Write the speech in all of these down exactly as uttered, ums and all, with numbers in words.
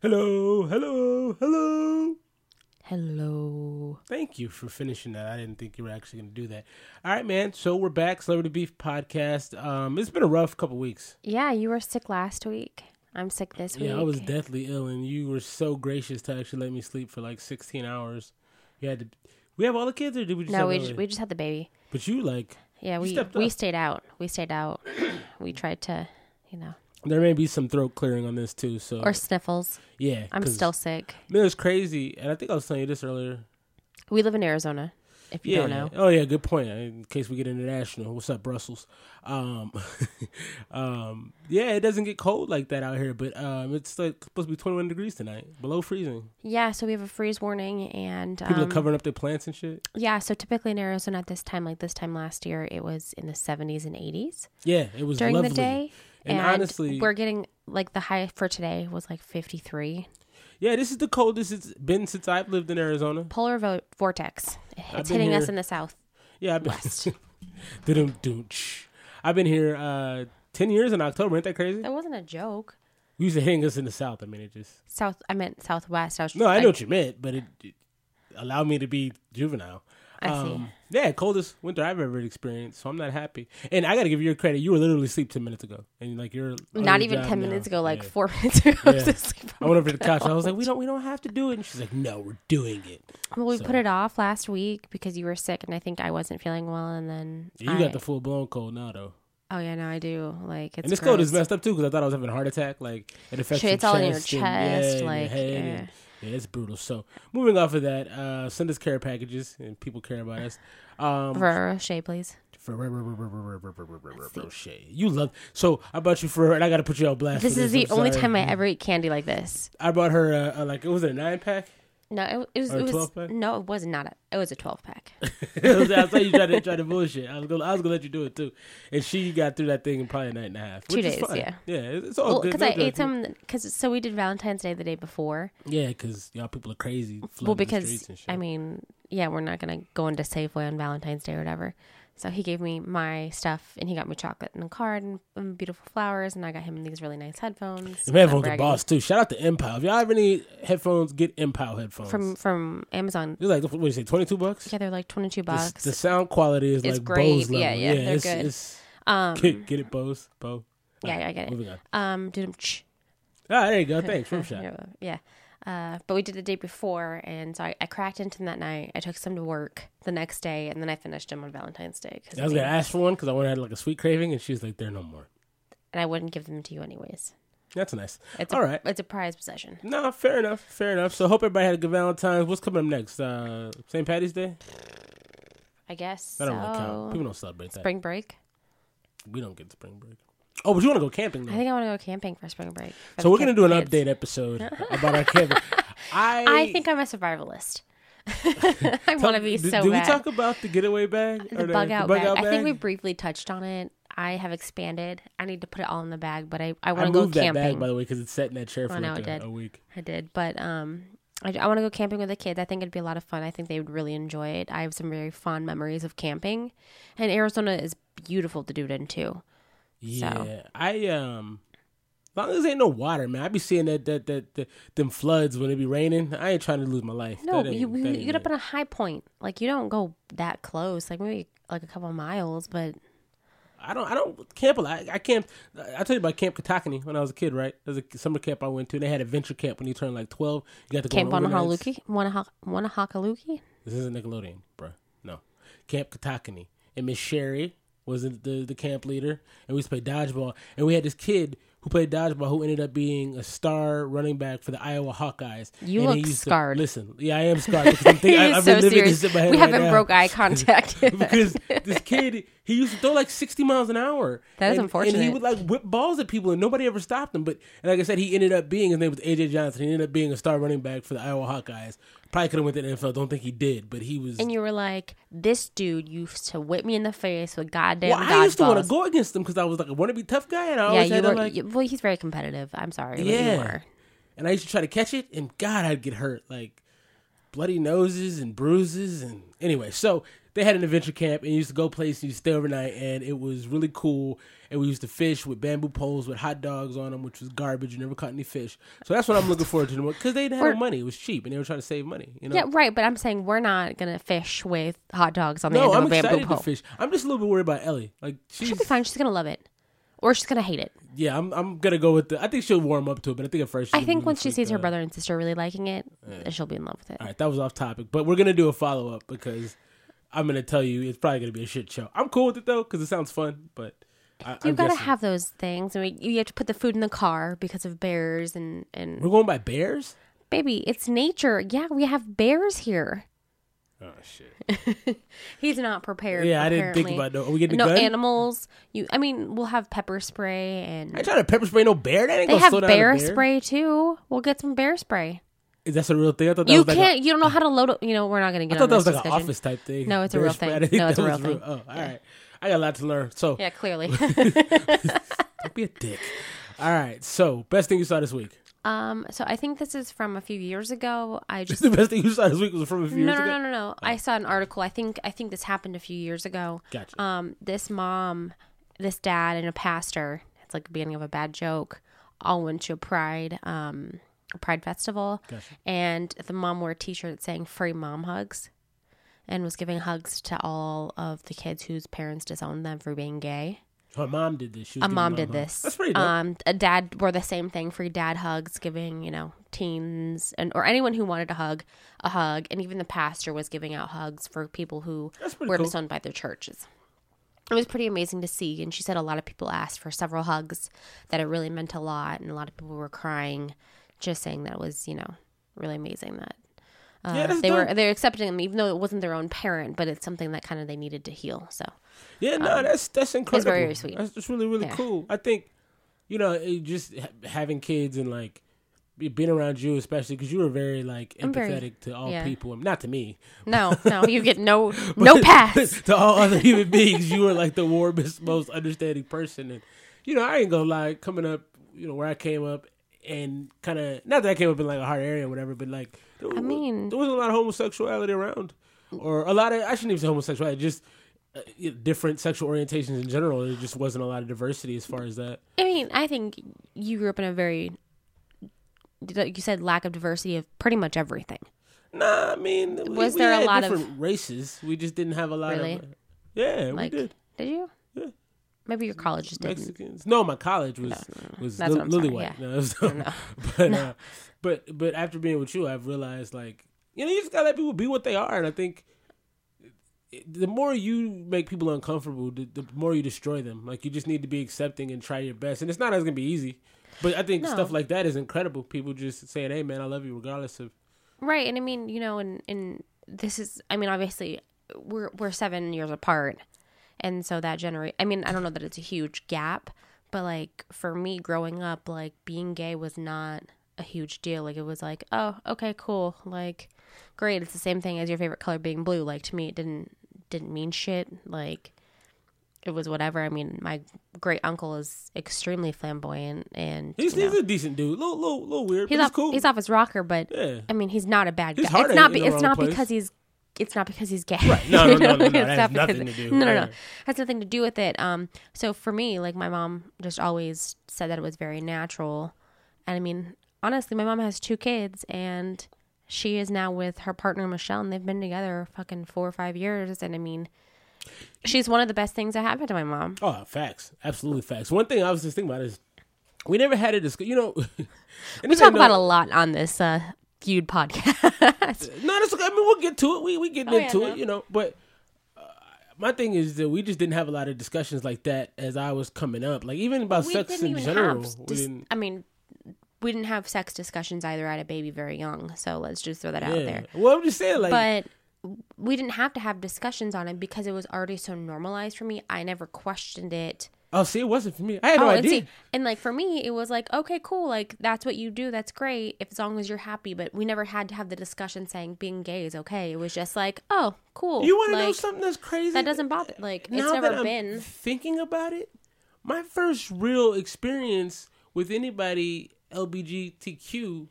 Hello, hello, hello. Hello. Thank you for finishing that. I didn't think you were actually going to do that. All right, man. So we're back, Celebrity Beef Podcast. Um, it's been a rough couple weeks. Yeah, you were sick last week. I'm sick this yeah, week. Yeah, I was deathly ill, and you were so gracious to actually let me sleep for like sixteen hours. You had to. We have all the kids, or did we just? No, have we just, we just had the baby. But you like. Yeah, we we stayed out. We stayed out. We tried to, you know. There may be some throat clearing on this too, so or sniffles. Yeah, I'm still sick. I mean, it's crazy, and I think I was telling you this earlier. We live in Arizona. If you yeah. don't know, oh yeah, good point. In case we get international, what's up, Brussels? Um, um, yeah, it doesn't get cold like that out here, but um, it's like supposed to be twenty-one degrees tonight, below freezing. Yeah, so we have a freeze warning, and people um, are covering up their plants and shit. Yeah, so typically in Arizona at this time, like this time last year, it was in the seventies and eighties. Yeah, it was during lovely. the day. And, and honestly, we're getting like the high for today was like fifty-three. Yeah, this is the coldest it's been since I've lived in Arizona. Polar vo- vortex. It's hitting here. us in the south. Yeah, I've been, west. I've been here uh, ten years in October. Ain't that crazy? That wasn't a joke. We used to hang us in the south. I mean, it just south. I meant southwest. I was no, I know I, what you meant, but it, it allowed me to be juvenile. I um, see. Yeah, coldest winter I've ever experienced, so I'm not happy. And I got to give you your credit. You were literally asleep ten minutes ago. And like you're not even ten now. minutes ago, like yeah. four minutes ago. Yeah. I, was I went over to the couch. I was like, we don't we don't have to do it. And she's like, no, we're doing it. Well, we so. put it off last week because you were sick, and I think I wasn't feeling well. And then yeah, you I... got the full-blown cold now, though. Oh, yeah, no, I do. Like, it's And this gross. cold is messed up, too, because I thought I was having a heart attack. Like, it affects Shit, your it's chest. It's all in your chest. And, yeah, like, your yeah. And, Yeah, it's brutal. So, moving off of that, uh, send us care packages, and people care about us. Um, Ferrero Rocher, please. Ferrero Rocher. You love... So, I bought you Ferrero, and I got to put you on blast. This is the only time I ever eat candy like this. I bought her, uh, uh, like, was it a nine-pack? No, it, it was... Or a twelve-pack? No, it was not. A, it was a twelve-pack. I saw you try to, try to bullshit. I was going to let you do it, too. And she got through that thing in probably a night and a half. Two days, yeah. Yeah, it's all well, good. Because no I ate some... Cause, so we did Valentine's Day the day before. Yeah, because y'all people are crazy. Well, because, I mean, yeah, we're not going to go into Safeway on Valentine's Day or whatever. So he gave me my stuff, and he got me chocolate and a card and, and beautiful flowers, and I got him these really nice headphones. The headphones are boss, too. Shout out to Empow. If y'all have any headphones, get Empow headphones. From from Amazon. They're like, what did you say, twenty-two bucks? Yeah, they're like twenty-two bucks. The, the sound quality is it's like great. Bose level. Yeah, yeah, yeah they're it's, good. It's, um, get, get it, Bose. Bo. Yeah, right, yeah, I get it. Moving on. Um, do them. Ah, there you go. Thanks. Rim shot. Yeah. Uh, but we did the day before, and so I, I cracked into them that night. I took some to work the next day, and then I finished them on Valentine's Day. Cause I was going to ask for one because I wanted like a sweet craving, and she was like, there are no more. And I wouldn't give them to you anyways. That's nice. It's All a, right. It's a prized possession. No, fair enough. Fair enough. So hope everybody had a good Valentine's. What's coming up next? Uh, Saint Patty's Day? I guess I don't so. really count. People don't celebrate that. Spring break? We don't get spring break. Oh, but you want to go camping now. I think I want to go camping for spring break. So we're going to do an kids. update episode about our camping. I I think I'm a survivalist. I want to be so bad. Did we talk about the getaway bag? The, or the bug, out, the bug bag. out bag? I think we briefly touched on it. I have expanded. I need to put it all in the bag, but I, I want to go camping. I moved that bag, by the way, because it's set in that chair for oh, like no, a, a week. I did, but um, I, I want to go camping with the kids. I think it'd be a lot of fun. I think they would really enjoy it. I have some very fond memories of camping, and Arizona is beautiful to do it in, too. Yeah, so. I um, as long as there ain't no water, man. I be seeing that that that, that them floods when it be raining. I ain't trying to lose my life. No, you you get it. up on a high point, like you don't go that close, like maybe like a couple of miles. But I don't, I don't camp a lot. I, I camped. I told you about Camp Katakini when I was a kid, right? There's a summer camp I went to. And they had adventure camp when you turn like twelve. You got to go camp on Hakaluki, one Hakaluki. This isn't Nickelodeon, bro. No, Camp Katakini and Miss Sherry was the the camp leader, and we used to play dodgeball. And we had this kid who played dodgeball who ended up being a star running back for the Iowa Hawkeyes. You and look used scarred. To, listen, yeah, I am scarred. Because I'm thinking, I, I'm so serious. This in my head we right haven't now. broke eye contact. Because this kid, he used to throw like sixty miles an hour. That is and, unfortunate. And he would like whip balls at people, and nobody ever stopped him. But and like I said, he ended up being, his name was A J Johnson. He ended up being a star running back for the Iowa Hawkeyes. Probably could have went to the N F L. Don't think he did, but he was. And you were like, "This dude used to whip me in the face with goddamn." Well, I dodgeballs. used to want to go against him because I was like, "I want to be a tough guy," and I always yeah, had were, like, you, well, he's very competitive. I'm sorry, yeah. You were. And I used to try to catch it, and God, I'd get hurt, like bloody noses and bruises, and anyway, so. they had an adventure camp, and you used to go places, you stay overnight, and it was really cool. And we used to fish with bamboo poles with hot dogs on them, which was garbage. You never caught any fish. So that's what I'm looking forward to, because they didn't have no money. It was cheap, and they were trying to save money. You know? Yeah, right. But I'm saying we're not gonna fish with hot dogs on the no, end of I'm a bamboo pole. No, I'm excited to fish. I'm just a little bit worried about Ellie. Like she's, she'll be fine. She's gonna love it. Or she's gonna hate it. Yeah, I'm. I'm gonna go with the. I think she'll warm up to it, but I think at first. I think once she sees her brother and sister really liking it, yeah. she'll be in love with it. All right, that was off topic, but we're gonna do a follow up because I'm gonna tell you it's probably gonna be a shit show. I'm cool with it though because it sounds fun, but I, you I'm gotta guessing. Have those things. I mean, you have to put the food in the car because of bears and, and we're going by bears. Baby, it's nature. Yeah, we have bears here. Oh shit! He's not prepared. Yeah, apparently. I didn't think about no. Are we getting no gun? Animals? You, I mean, we'll have pepper spray and. I trying to pepper spray no bear. That ain't they gonna have slow down bear, bear spray too. We'll get some bear spray. Is that a real thing? I thought that you was can't. Like a, you don't know how to load. A, you know, we're not gonna get. I thought that was like discussion. An office type thing. No, it's bear a real spray. Thing. No, it's a real thing. Real. Oh, all yeah. right. I got a lot to learn. So yeah, clearly. Don't be a dick. All right. So, best thing you saw this week. Um, so I think this is from a few years ago. I just the best thing you saw this week was from a few no, years no, ago. No, no, no, no. Oh. I saw an article. I think I think this happened a few years ago. Gotcha. Um, this mom, this dad, and a pastor. It's like the beginning of a bad joke. All went to a pride, um, a pride festival, gotcha. And the mom wore a T-shirt saying "Free Mom Hugs," and was giving hugs to all of the kids whose parents disowned them for being gay. Her mom did this. She was a mom did hugs. This. That's pretty dope. Um, a dad wore the same thing, free dad hugs, giving, you know, teens and or anyone who wanted a hug, a hug. And even the pastor was giving out hugs for people who were cool. disowned by their churches. It was pretty amazing to see. And she said a lot of people asked for several hugs, that it really meant a lot. And a lot of people were crying, just saying that it was, you know, really amazing that uh, yeah, they dope. Were they're accepting them, even though it wasn't their own parent. But it's something that kind of they needed to heal. So. Yeah, no, um, that's that's incredible. It's very, very sweet. That's just really, really yeah. cool. I think, you know, it just ha- having kids and, like, being around you, especially, because you were very, like, empathetic very, to all yeah. people. Not to me. No, no, you get no no pass. To all other human beings, you were, like, the warmest, most understanding person. And, you know, I ain't gonna lie, coming up, you know, where I came up and kind of, not that I came up in, like, a hard area or whatever, but, like, there, I mean, there wasn't a lot of homosexuality around. Or a lot of, I shouldn't even say homosexuality, just... different sexual orientations in general. There just wasn't a lot of diversity as far as that. I mean, I think you grew up in a very, you said lack of diversity of pretty much everything. Nah, I mean, we, was we there had a lot different of races? We just didn't have a lot really? Of. Yeah, like, we did. Did you? Yeah. Maybe your college just didn't. Mexicans. No, my college was no, was li- lily white. Yeah. No, was, no, no. But no. Uh, but but after being with you, I've realized, like, you know, you just gotta let people be what they are, and I think. The more you make people uncomfortable, the, the more you destroy them. Like, you just need to be accepting and try your best. And it's not always going to be easy. But I think no. stuff like that is incredible. People just saying, hey, man, I love you regardless of... Right. And I mean, you know, and, and this is... I mean, obviously, we're we're seven years apart. And so that genera-... I mean, I don't know that it's a huge gap. But, like, for me growing up, like, being gay was not a huge deal. Like, it was like, oh, okay, cool. Like, great. It's the same thing as your favorite color being blue. Like, to me, it didn't... didn't mean shit. Like, it was whatever. I mean, my great uncle is extremely flamboyant, and he's, you know, he's a decent dude. Little, little, little weird. He's, but off, he's cool. He's off his rocker, but yeah. I mean, he's not a bad guy. It's not. Be, it's not place. Because he's. It's not because he's gay. Right. No, no, no, no, no. That has nothing to do. No, no, no. It has nothing to do with it. Um. So for me, like, my mom just always said that it was very natural, and I mean, honestly, my mom has two kids, and. She is now with her partner, Michelle, and they've been together fucking four or five years. And I mean, she's one of the best things that happened to my mom. Oh, facts. Absolutely facts. One thing I was just thinking about is we never had a discussion, you know. We talk know, about a lot on this uh, feud podcast. No, that's okay. I mean, we'll get to it. We we get oh, into yeah, no. it, you know. But uh, my thing is that we just didn't have a lot of discussions like that as I was coming up. Like, even about we sex in general. Have, we didn't, I mean... We didn't have sex discussions either. I had a baby very young, so let's just throw that yeah. out there. Well, I'm just saying, like... But we didn't have to have discussions on it because it was already so normalized for me. I never questioned it. Oh, see, it wasn't for me. I had oh, no idea. And, see, and, like, for me, it was like, okay, cool. Like, that's what you do. That's great. If, as long as you're happy. But we never had to have the discussion saying being gay is okay. It was just like, oh, cool. You want to, like, know something that's crazy? That doesn't bother... Like, now it's never that I'm been... thinking about it, my first real experience with anybody... L G B T Q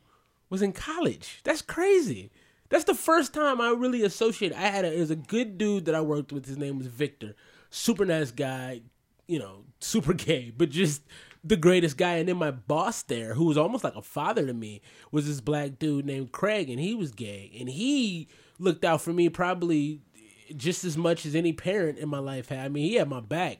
was in college. That's crazy. That's the first time I really associated. I had a, it was a good dude that I worked with. His name was Victor. Super nice guy, you know, super gay, but just the greatest guy. And then my boss there, who was almost like a father to me, was this black dude named Craig, and he was gay. And he looked out for me probably just as much as any parent in my life had. I mean, he had my back.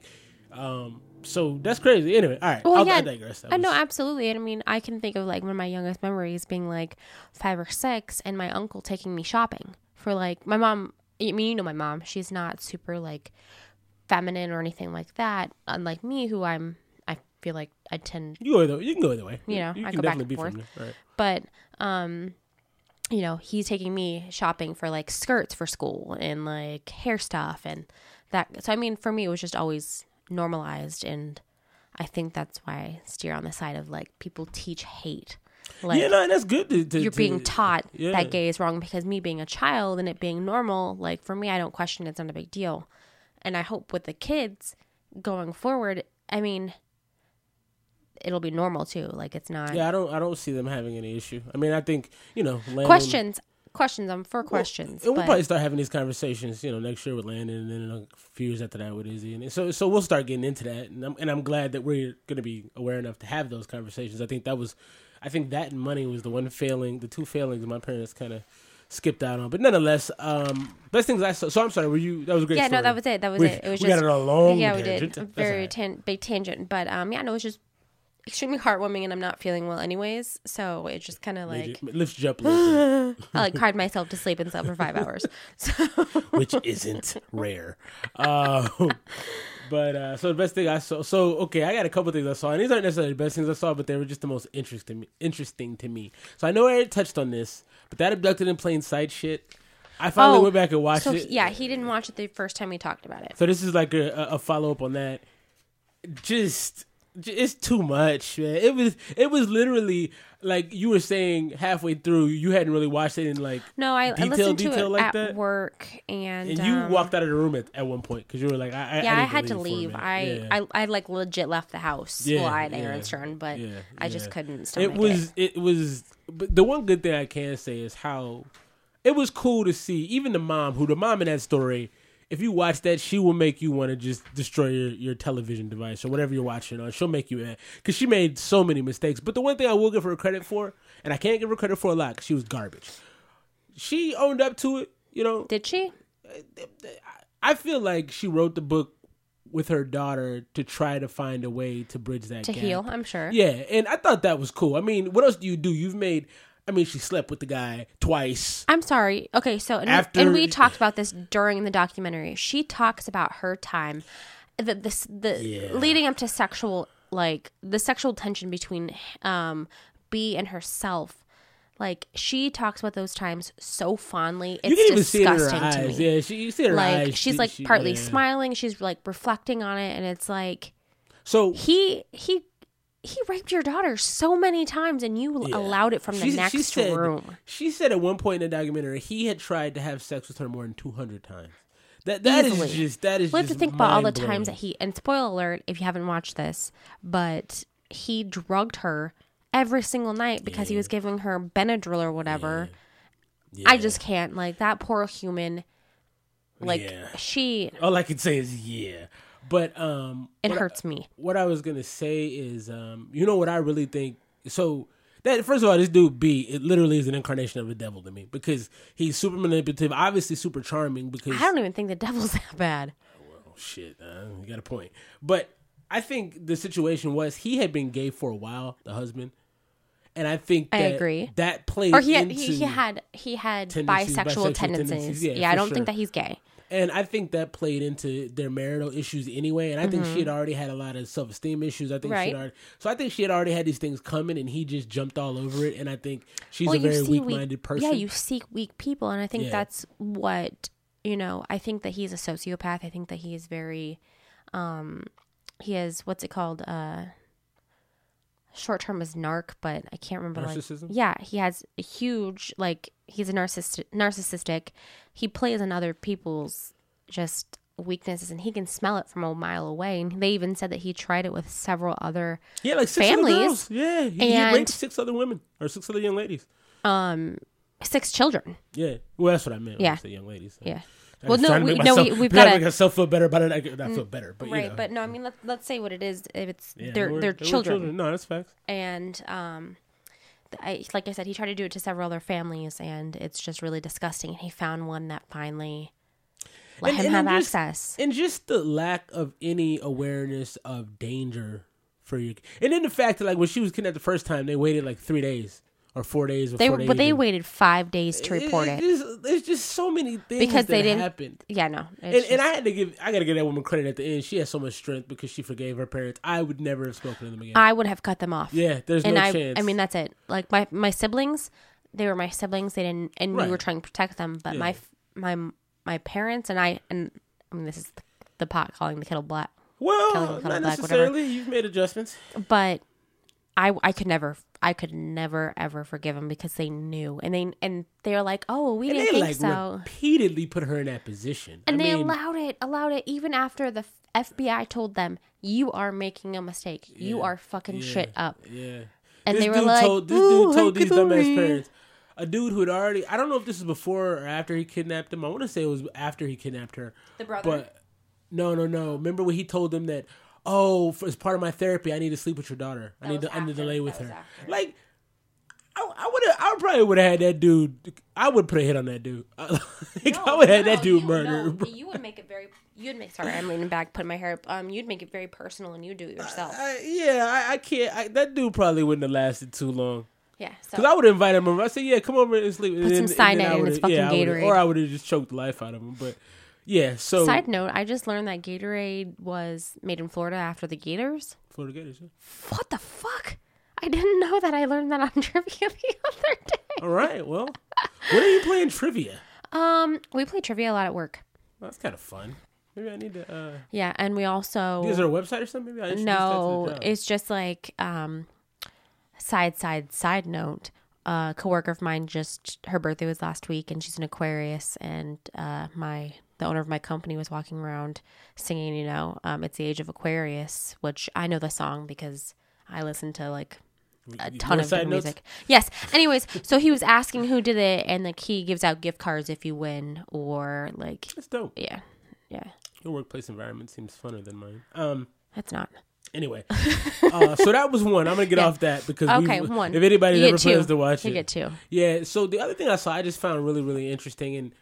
Um, so that's crazy. Anyway, all right. Well, I'll, yeah, I'll digress. I was... No, absolutely. And I mean, I can think of like one of my youngest memories being like five or six and my uncle taking me shopping for like my mom. I mean, you know, my mom, she's not super like feminine or anything like that. Unlike me, who I'm, I feel like I tend. You go either, you can go either way. You know, you I go back and forth. Right. But, um, you know, he's taking me shopping for like skirts for school and like hair stuff and that. So, I mean, for me, it was just always normalized, and I think that's why I steer on the side of like people teach hate. Like, yeah, no, that's good. To, to, you're to, being taught yeah. that gay is wrong, because me being a child and it being normal, like for me, I don't question it, it's not a big deal. And I hope with the kids going forward, I mean, it'll be normal too. Like it's not. Yeah, I don't. I don't see them having any issue. I mean, I think you know Landon, questions. Questions. I'm for questions. Well, and we'll probably start having these conversations, you know, next year with Landon, and then a few years after that with Izzy, and so so we'll start getting into that. And I'm and I'm glad that we're going to be aware enough to have those conversations. I think that was, I think that and money was the one failing, the two failings my parents kind of skipped out on. But nonetheless, um, best things I saw. So I'm sorry. Were you? That was a great. Yeah, story. No, that was it. That was we, it. It was we just, got it a long. Yeah, we tangent. did a very right. tan- big tangent. But um, yeah, no, it was just extremely heartwarming, and I'm not feeling well anyways, so it just kind of like it lifts you up. I like cried myself to sleep and slept for five hours, so. Which isn't rare. Uh, but uh, so the best thing I saw. So okay, I got a couple things I saw, and these aren't necessarily the best things I saw, but they were just the most interesting, interesting to me. So I know I already touched on this, but that abducted in plain sight shit. I finally oh, went back and watched so it. He, yeah, he didn't watch it the first time we talked about it. So this is like a, a follow up on that. Just. It's too much, man. It was it was literally like you were saying halfway through you hadn't really watched it in like no, I, detail, I listened to detail it like at that. work, and and you um, walked out of the room at, at one point because you were like, I, I yeah, I, I had to leave. leave. I, yeah. I, I I like legit left the house. Yeah, well, I had Aaron's yeah, turn, but yeah, I just yeah. couldn't. Stomach it was it, it was. But the one good thing I can say is how it was cool to see even the mom, who the mom in that story. If you watch that, she will make you want to just destroy your, your television device or whatever you're watching on. She'll make you mad because she made so many mistakes. But the one thing I will give her credit for, and I can't give her credit for a lot because she was garbage. She owned up to it, you know. Did she? I feel like she wrote the book with her daughter to try to find a way to bridge that to gap. To heal, I'm sure. Yeah, and I thought that was cool. I mean, what else do you do? You've made... I mean, she slept with the guy twice. I'm sorry. Okay, so, and, After, we, and we talked about this during the documentary. She talks about her time, the the, the yeah. leading up to sexual, like, the sexual tension between um, B and herself. Like, she talks about those times so fondly. It's you can even disgusting see it in her eyes. To me. Yeah, she, you see her like, eyes. She's, like, she, partly yeah. smiling. She's, like, reflecting on it, and it's like, so he he... He raped your daughter so many times, and you yeah. allowed it from the she, next she said, room. She said at one point in the documentary, he had tried to have sex with her more than two hundred times. That That Easily. is just that is. We have just to think about all the times that he, and spoiler alert if you haven't watched this, but he drugged her every single night because yeah. he was giving her Benadryl or whatever. Yeah. Yeah. I just can't. Like, that poor human. Like, yeah. she. All I can say is, yeah. But um, it hurts I, me. What I was gonna say is, um, you know what I really think. So that first of all, this dude B, it literally is an incarnation of the devil to me because he's super manipulative, obviously super charming. Because I don't even think the devil's that bad. Well, shit, uh, you got a point. But I think the situation was he had been gay for a while, the husband, and I think that I agree that played. Or he had, into he, he had he had tendencies, bisexual, bisexual tendencies. tendencies. Yeah, yeah I don't sure. think that he's gay. And I think that played into their marital issues anyway. And I think mm-hmm. she had already had a lot of self-esteem issues. I think right. she already, so I think she had already had these things coming, and he just jumped all over it. And I think she's well, a very weak-minded weak, person. Yeah, you seek weak people, and I think yeah. that's what you know. I think that he's a sociopath. I think that he is very, um, he has what's it called? Uh, short term is narc, but I can't remember. Narcissism. Like, yeah, he has a huge like. He's a narcissist, narcissistic. He plays on other people's just weaknesses, and he can smell it from a mile away. And they even said that he tried it with several other yeah, like six families. Other girls. Yeah, he, and, he raped six other women or six other young ladies. Um, six children. Yeah. Well, that's what I meant. Yeah. When I young ladies. So. Yeah. I'm well, no, we, myself, no, we, we've got to make myself feel better about it. I not feel better, but right. You know. But no, I mean, let, let's say what it is. If it's yeah, they're, they're, they're children. children. No, that's facts. And um, I like I said, he tried to do it to several other families, and it's just really disgusting. And he found one that finally let and, him and have and just, access. And just the lack of any awareness of danger for you, and then the fact that like when she was kidnapped the first time, they waited like three days. Or four days. Or they, four days but they waited five days to report it. it. it just, there's just so many things because that they didn't, happened. Yeah, no. And, just, and I had to give, I got to give that woman credit at the end. She had so much strength because she forgave her parents. I would never have spoken to them again. I would have cut them off. Yeah, there's and no I, chance. I mean, that's it. Like my, my siblings, they were my siblings. They didn't, and right. we were trying to protect them. But yeah. my my my parents and I, and I mean, this is the pot calling the kettle black. Well, the kettle not black, necessarily. Whatever. You've made adjustments, but. I, I could never, I could never ever forgive him because they knew, and they and they were like, oh, we and didn't they, think like, so. Repeatedly put her in that position, and I they mean, allowed it, allowed it, even after the F B I told them, you are making a mistake, yeah, you are fucking yeah, shit up, yeah. And this they were like, told, this dude told these dumbass parents, a dude who had already, I don't know if this is before or after he kidnapped him. I want to say it was after he kidnapped her, the brother. But no, no, no. Remember when he told them that. Oh, for, as part of my therapy, I need to sleep with your daughter. That I need to after, I need to lay with her. After. Like, I, I would, I probably would have had that dude. I would put a hit on that dude. I, like, no, I would have no, had that dude you, murdered. No, you would make it very. You'd make. Sorry, I'm leaning back, putting my hair up. Um, you'd make it very personal, and you do it yourself. I, I, yeah, I, I can't. I, that dude probably wouldn't have lasted too long. Yeah, because so. I would have invited him over. I said, "Yeah, come over and sleep." Put and, some cyanide in his fucking yeah, Gatorade, I or I would have just choked the life out of him, but. Yeah, so... Side note, I just learned that Gatorade was made in Florida after the Gators. Florida Gators, yeah. What the fuck? I didn't know that. I learned that on trivia the other day. All right, well, what are you playing trivia? Um, we play trivia a lot at work. Well, that's kind of fun. Maybe I need to... Uh... Yeah, and we also... Is there a website or something? Maybe I no, that to the it's just like, um, side, side, side note... A coworker of mine just... Her birthday was last week, and she's an Aquarius, and uh, my... The owner of my company was walking around singing, you know, um, It's the Age of Aquarius, which I know the song because I listen to like a ton More of different notes? music. Yes. Anyways, so he was asking who did it, and like he gives out gift cards if you win or like. That's dope. Yeah. Yeah. Your workplace environment seems funner than mine. Um, That's not. Anyway, uh, so that was one. I'm going to get yeah. off that because okay, we, one. if anybody ever plans to watch you it. You get two. Yeah. So the other thing I saw, I just found really, really interesting, and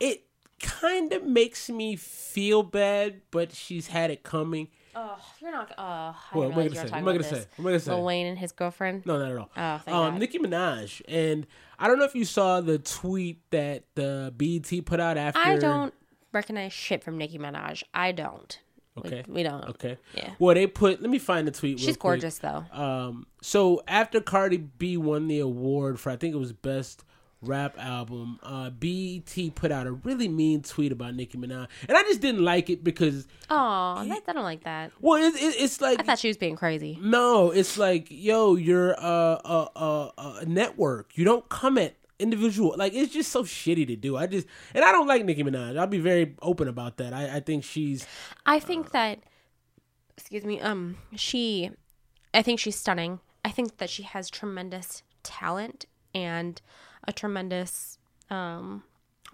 it. Kind of makes me feel bad, but she's had it coming. Oh, you're not. Oh, I well, didn't realize I'm you were talking about this. What am I going to say? Lil Wayne and his girlfriend? No, not at all. Oh, thank um, God. Nicki Minaj. And I don't know if you saw the tweet that the B E T put out after. I don't recognize shit from Nicki Minaj. I don't. Okay. We, we don't. Okay. Yeah. Well, they put. Let me find the tweet. She's real quick. Gorgeous, though. Um. So after Cardi B won the award for, I think it was best. Rap album, uh, B E T put out a really mean tweet about Nicki Minaj, and I just didn't like it because oh, I don't like that. Well, it, it, it's like I thought she was being crazy. No, it's like yo, you're a, a, a, a network. You don't come at individual. Like it's just so shitty to do. I just and I don't like Nicki Minaj. I'll be very open about that. I, I think she's. I think uh, that. Excuse me. Um, she. I think she's stunning. I think that she has tremendous talent and. A tremendous um,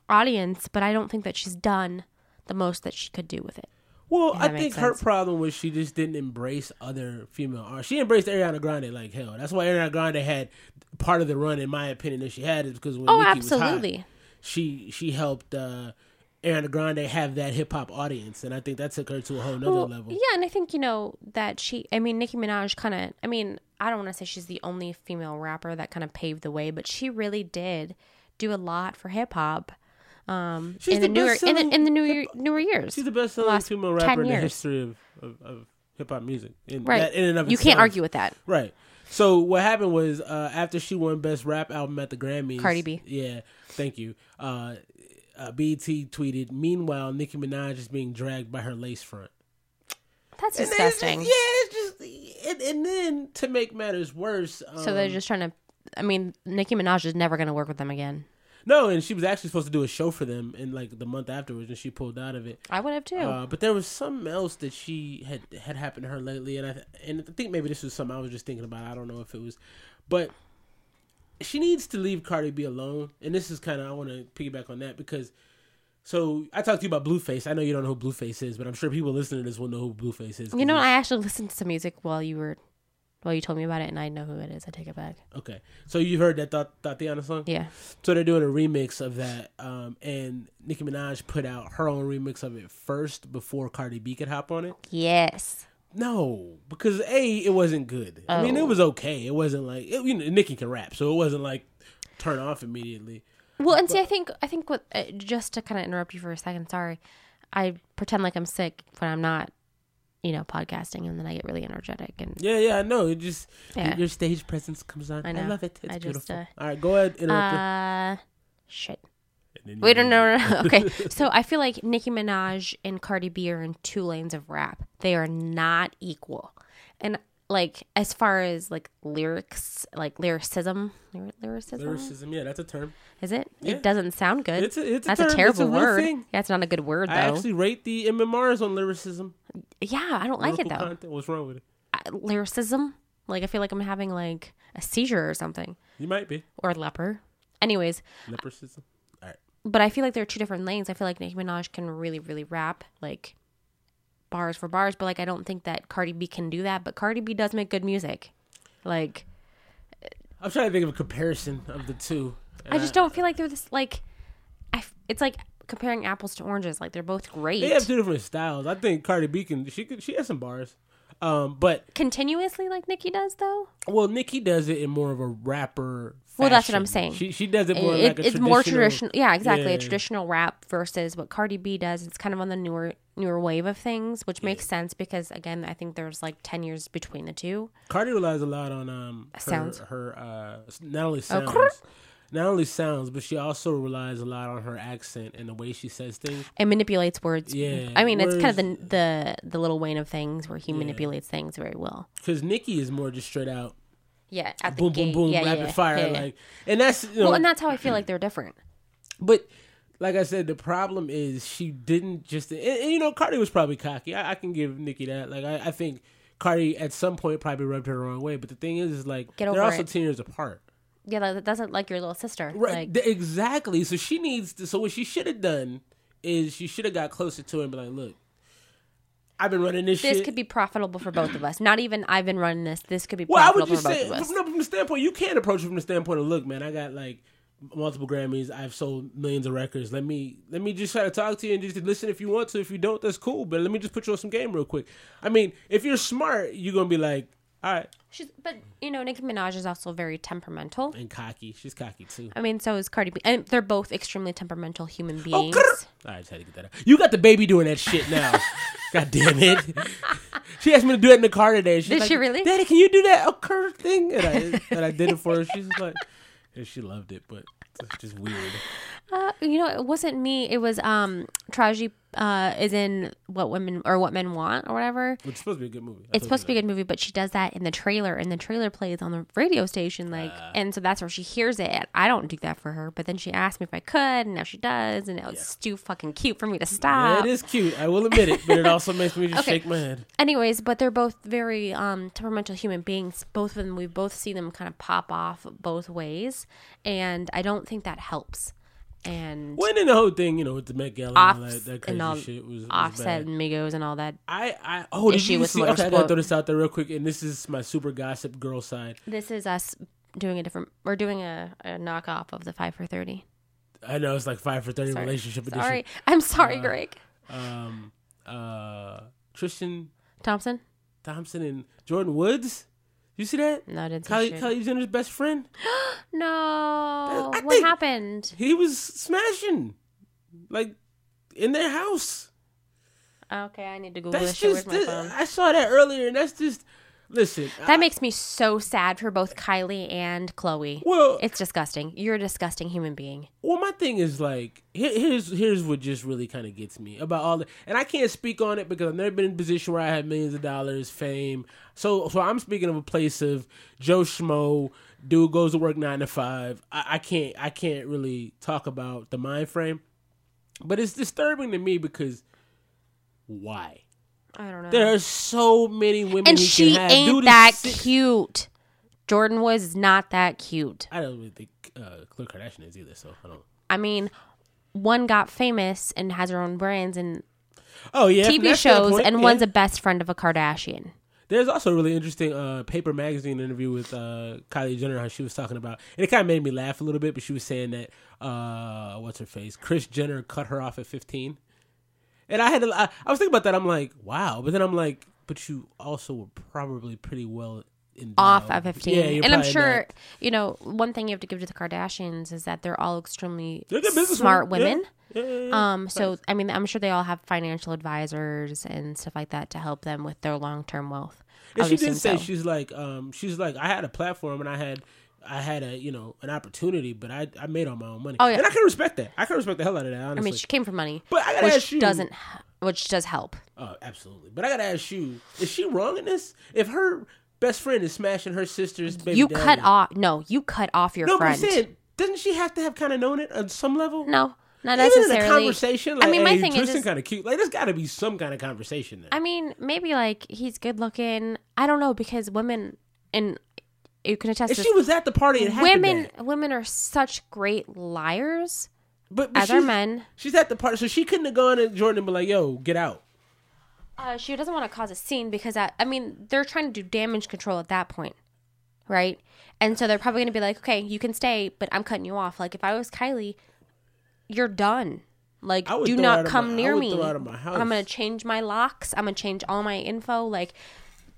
audience, but I don't think that she's done the most that she could do with it. Well, I think sense. her problem was she just didn't embrace other female artists. She embraced Ariana Grande like hell. That's why Ariana Grande had part of the run, in my opinion, that she had is because when oh, Nicki absolutely. was hot, she she helped uh, Ariana Grande have that hip hop audience, and I think that took her to a whole nother well, level. Yeah, and I think you know that she. I mean, Nicki Minaj kind of. I mean. I don't want to say she's the only female rapper that kind of paved the way, but she really did do a lot for hip hop um, in, in the newer in the in the newer newer years. She's the best selling female rapper in the history of, of, of hip hop music. In, right, that, in and of you itself. Can't argue with that. Right. So what happened was uh, after she won Best Rap Album at the Grammys, Cardi B. Yeah, thank you. Uh, uh, B E T tweeted, "Meanwhile, Nicki Minaj is being dragged by her lace front." That's and disgusting. Just, yeah, it's just, and, and then to make matters worse, um, so they're just trying to. I mean, Nicki Minaj is never going to work with them again. No, and she was actually supposed to do a show for them in like the month afterwards, and she pulled out of it. I would have too. Uh, but there was something else that she had had happened to her lately, and I and I think maybe this was something I was just thinking about. I don't know if it was, but she needs to leave Cardi B alone. And this is kind of, I want to piggyback on that because, so I talked to you about Blueface. I know you don't know who Blueface is, but I'm sure people listening to this will know who Blueface is. You know, I actually listened to some music while you were, while you told me about it, and I know who it is. I take it back. Okay. So you heard that Th- Tatiana song? Yeah. So they're doing a remix of that, um, and Nicki Minaj put out her own remix of it first before Cardi B could hop on it. Yes. No, because A, it wasn't good. Oh. I mean, it was okay. It wasn't like, it, you know, Nicki can rap, so it wasn't like turn off immediately. Well, and but, see, I think I think what uh, just to kind of interrupt you for a second. Sorry, I pretend like I'm sick when I'm not, you know, podcasting, and then I get really energetic. And yeah, yeah, I know. It just yeah. your stage presence comes on. I, know. I love it. It's I beautiful. Just, uh, All right, go ahead. Interrupt uh, shit. Wait, no, no, no. Okay, so I feel like Nicki Minaj and Cardi B are in two lanes of rap. They are not equal, and like as far as like lyrics, like lyricism, lyric, lyricism, lyricism. Yeah, that's a term. Is it? Yeah. It doesn't sound good. It's a, it's a that's term. a terrible it's a word. Thing. That's not a good word. Though. I actually rate the M M Rs on lyricism. Yeah, I don't like Lyrical it though. Content. What's wrong with it? I, lyricism. Like I feel like I'm having like a seizure or something. You might be. Or leper. Anyways. Lepercism. But I feel like there are two different lanes. I feel like Nicki Minaj can really, really rap, like, bars for bars. But, like, I don't think that Cardi B can do that. But Cardi B does make good music. Like. I'm trying to think of a comparison of the two. I just don't feel like they're this, like, I, it's like comparing apples to oranges. Like, they're both great. They have two different styles. I think Cardi B can, she, can, she has some bars. Um, but continuously, like Nicki does, though. Well, Nicki does it in more of a rapper fashion. Well, that's what I'm saying. She she does it more it, like it, a it's traditional. It's more traditional. Yeah, exactly. Yeah. A traditional rap versus what Cardi B does. It's kind of on the newer newer wave of things, which yeah. makes sense because again, I think there's like ten years between the two. Cardi relies a lot on um her, sounds. Her uh not only sounds. Oh, Not only sounds, but she also relies a lot on her accent and the way she says things. And manipulates words. Yeah. I mean, words, it's kind of the the, the Lil Wayne of things where he yeah. manipulates things very well. Because Nicki is more just straight out. Yeah, at the boom, game. boom, boom, yeah, rapid yeah, fire. Yeah, yeah. Like, and that's, you know, well, and that's how I feel like they're different. But like I said, the problem is she didn't just... And, and you know, Cardi was probably cocky. I, I can give Nicki that. Like, I, I think Cardi at some point probably rubbed her the wrong way. But the thing is, is like, they're also it. ten years apart. Yeah, like, that doesn't like your little sister. Right, like, exactly. So she needs to, so what she should have done is she should have got closer to him and be like, look, I've been running this, this shit. This could be profitable for both of us. Not even I've been running this. This could be well, profitable for say, both of us. From, from the standpoint, you can approach it from the standpoint of, look, man, I got like multiple Grammys. I've sold millions of records. Let me let me just try to talk to you and just listen if you want to. If you don't, that's cool. But let me just put you on some game real quick. I mean, if you're smart, you're going to be like, all right. She's, but, you know, Nicki Minaj is also very temperamental. And cocky. She's cocky, too. I mean, so is Cardi B. And they're both extremely temperamental human beings. Oh, I just had to get that out. You got the baby doing that shit now. God damn it. She asked me to do it in the car today. She's Did like, she really? Daddy, can you do that occur thing? And I, and I did it for her. She's like, and she loved it, but it's just weird. Uh, you know, it wasn't me. It was um, Taraji uh, is in What Women or What Men Want or whatever. It's supposed to be a good movie. I it's supposed to be a good movie, but she does that in the trailer, and the trailer plays on the radio station, like, uh, and so that's where she hears it. I don't do that for her, but then she asked me if I could, and now she does, and it was yeah. too fucking cute for me to stop. Yeah, it is cute, I will admit it, but it also makes me just okay. shake my head. Anyways, but they're both very um, temperamental human beings. Both of them, we both see them kind of pop off both ways, and I don't think that helps. And when in the whole thing, you know, with the Met Gala off, and all that, that crazy and all, shit was, was Offset and Migos and all that. I, I oh, did you see? Okay, I gotta throw this out there real quick, and this is my super gossip girl side. This is us doing a different. We're doing a, a knockoff of the Five for Thirty. I know it's like Five for Thirty sorry. Relationship edition. Sorry, I'm sorry, uh, Greg. Um, uh, Tristan Thompson, Thompson and Jordan Woods. You see that? No, I didn't see that. Kylie Jenner's best friend? No. That, what happened? He was smashing. Like, in their house. Okay, I need to Google this shit. Where's my phone? I saw that earlier, and that's just... Listen. That I, makes me so sad for both Kylie and Chloe. Well... It's disgusting. You're a disgusting human being. Well, my thing is, like... Here, here's here's what just really kind of gets me about all the... And I can't speak on it because I've never been in a position where I had millions of dollars, fame... So, so I'm speaking of a place of Joe Schmo, dude goes to work nine to five. I, I can't, I can't really talk about the mind frame, but it's disturbing to me because why? I don't know. There are so many women, and he she can have. ain't dude that is cute. Jordan was not that cute. I don't really think uh, Khloe Kardashian is either, so I don't. I mean, one got famous and has her own brands and oh yeah, T V shows, and yeah. one's a best friend of a Kardashian. There's also a really interesting uh, Paper Magazine interview with uh, Kylie Jenner, how she was talking about, and it kind of made me laugh a little bit, but she was saying that, uh, what's her face? Kris Jenner cut her off at fifteen. And I had, to, I, I was thinking about that. I'm like, wow. But then I'm like, but you also were probably pretty well endowed. Off at fifteen. Yeah, and I'm sure, not... you know, one thing you have to give to the Kardashians is that they're all extremely they're smart women. women. Yeah. Yeah, yeah, yeah. Um, so, I mean, I'm sure they all have financial advisors and stuff like that to help them with their long-term wealth. And she did say, so. she's like, um, she's like, I had a platform and I had, I had a, you know, an opportunity, but I, I made all my own money. Oh, yeah. And I can respect that. I can respect the hell out of that, honestly. I mean, she came from money, but I gotta which ask you, doesn't, which does help. Oh, absolutely. But I gotta ask you, is she wrong in this? If her best friend is smashing her sister's baby You daddy, cut off, no, you cut off your no, friend. No, but I'm saying, doesn't she have to have kind of known it on some level? No. Not Even necessarily. In a conversation, like, I mean, my hey, thing Tristan is kind of cute. Like, there's got to be some kind of conversation there. I mean, maybe like he's good looking. I don't know, because women, and you can attest. If this, she was at the party, it women, happened. Women, women are such great liars. But, but as are men. She's at the party, so she couldn't have gone to Jordan and be like, "Yo, get out." Uh, she doesn't want to cause a scene because I, I mean, they're trying to do damage control at that point, right? And so they're probably going to be like, "Okay, you can stay, but I'm cutting you off." Like if I was Kylie. You're done. Like, do not come near me. I'm going to change my locks. I'm going to change all my info. Like,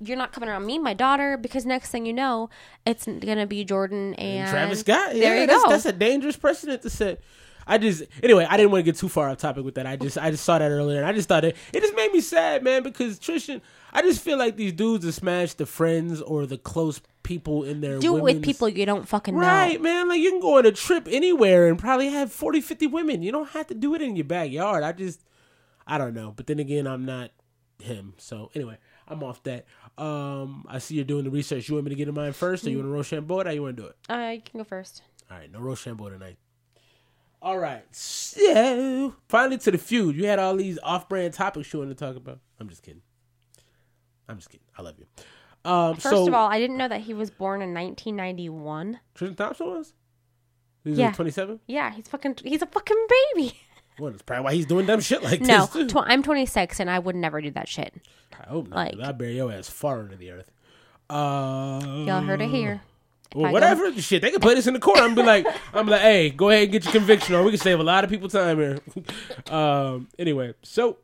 you're not coming around me, my daughter, because next thing you know, it's going to be Jordan and, and Travis Scott. There yeah, you that's, go. That's a dangerous precedent to set. I just, anyway, I didn't want to get too far off topic with that. I just, I just saw that earlier, and I just thought it, it just made me sad, man, because Tristan, I just feel like these dudes that smash the friends or the close people in their do it with people you don't fucking right, know. Right, man. Like, you can go on a trip anywhere and probably have forty, fifty women. You don't have to do it in your backyard. I just, I don't know. But then again, I'm not him. So, anyway, I'm off that. Um, I see you're doing the research. You want me to get in mine first, or you want to Rochambeau it, or you want to do it? Uh, you can go first. All right, no Rochambeau tonight. All right, so finally to the feud. You had all these off-brand topics you wanted to talk about. I'm just kidding. I'm just kidding. I love you. Um, First so, of all, I didn't know that he was born in nineteen ninety-one. Tristan Thompson was? He was yeah. like twenty-seven? Yeah, he's fucking. He's a fucking baby. Well, that's probably why he's doing dumb shit like no, this. No, tw- I'm twenty-six and I would never do that shit. I hope not. Like, I bury your ass far into the earth. Uh, y'all heard it here. Well, whatever go. Shit, they can play this in the court. I'm be like, I'm like, hey, go ahead and get your conviction, or we can save a lot of people time here. um, anyway, so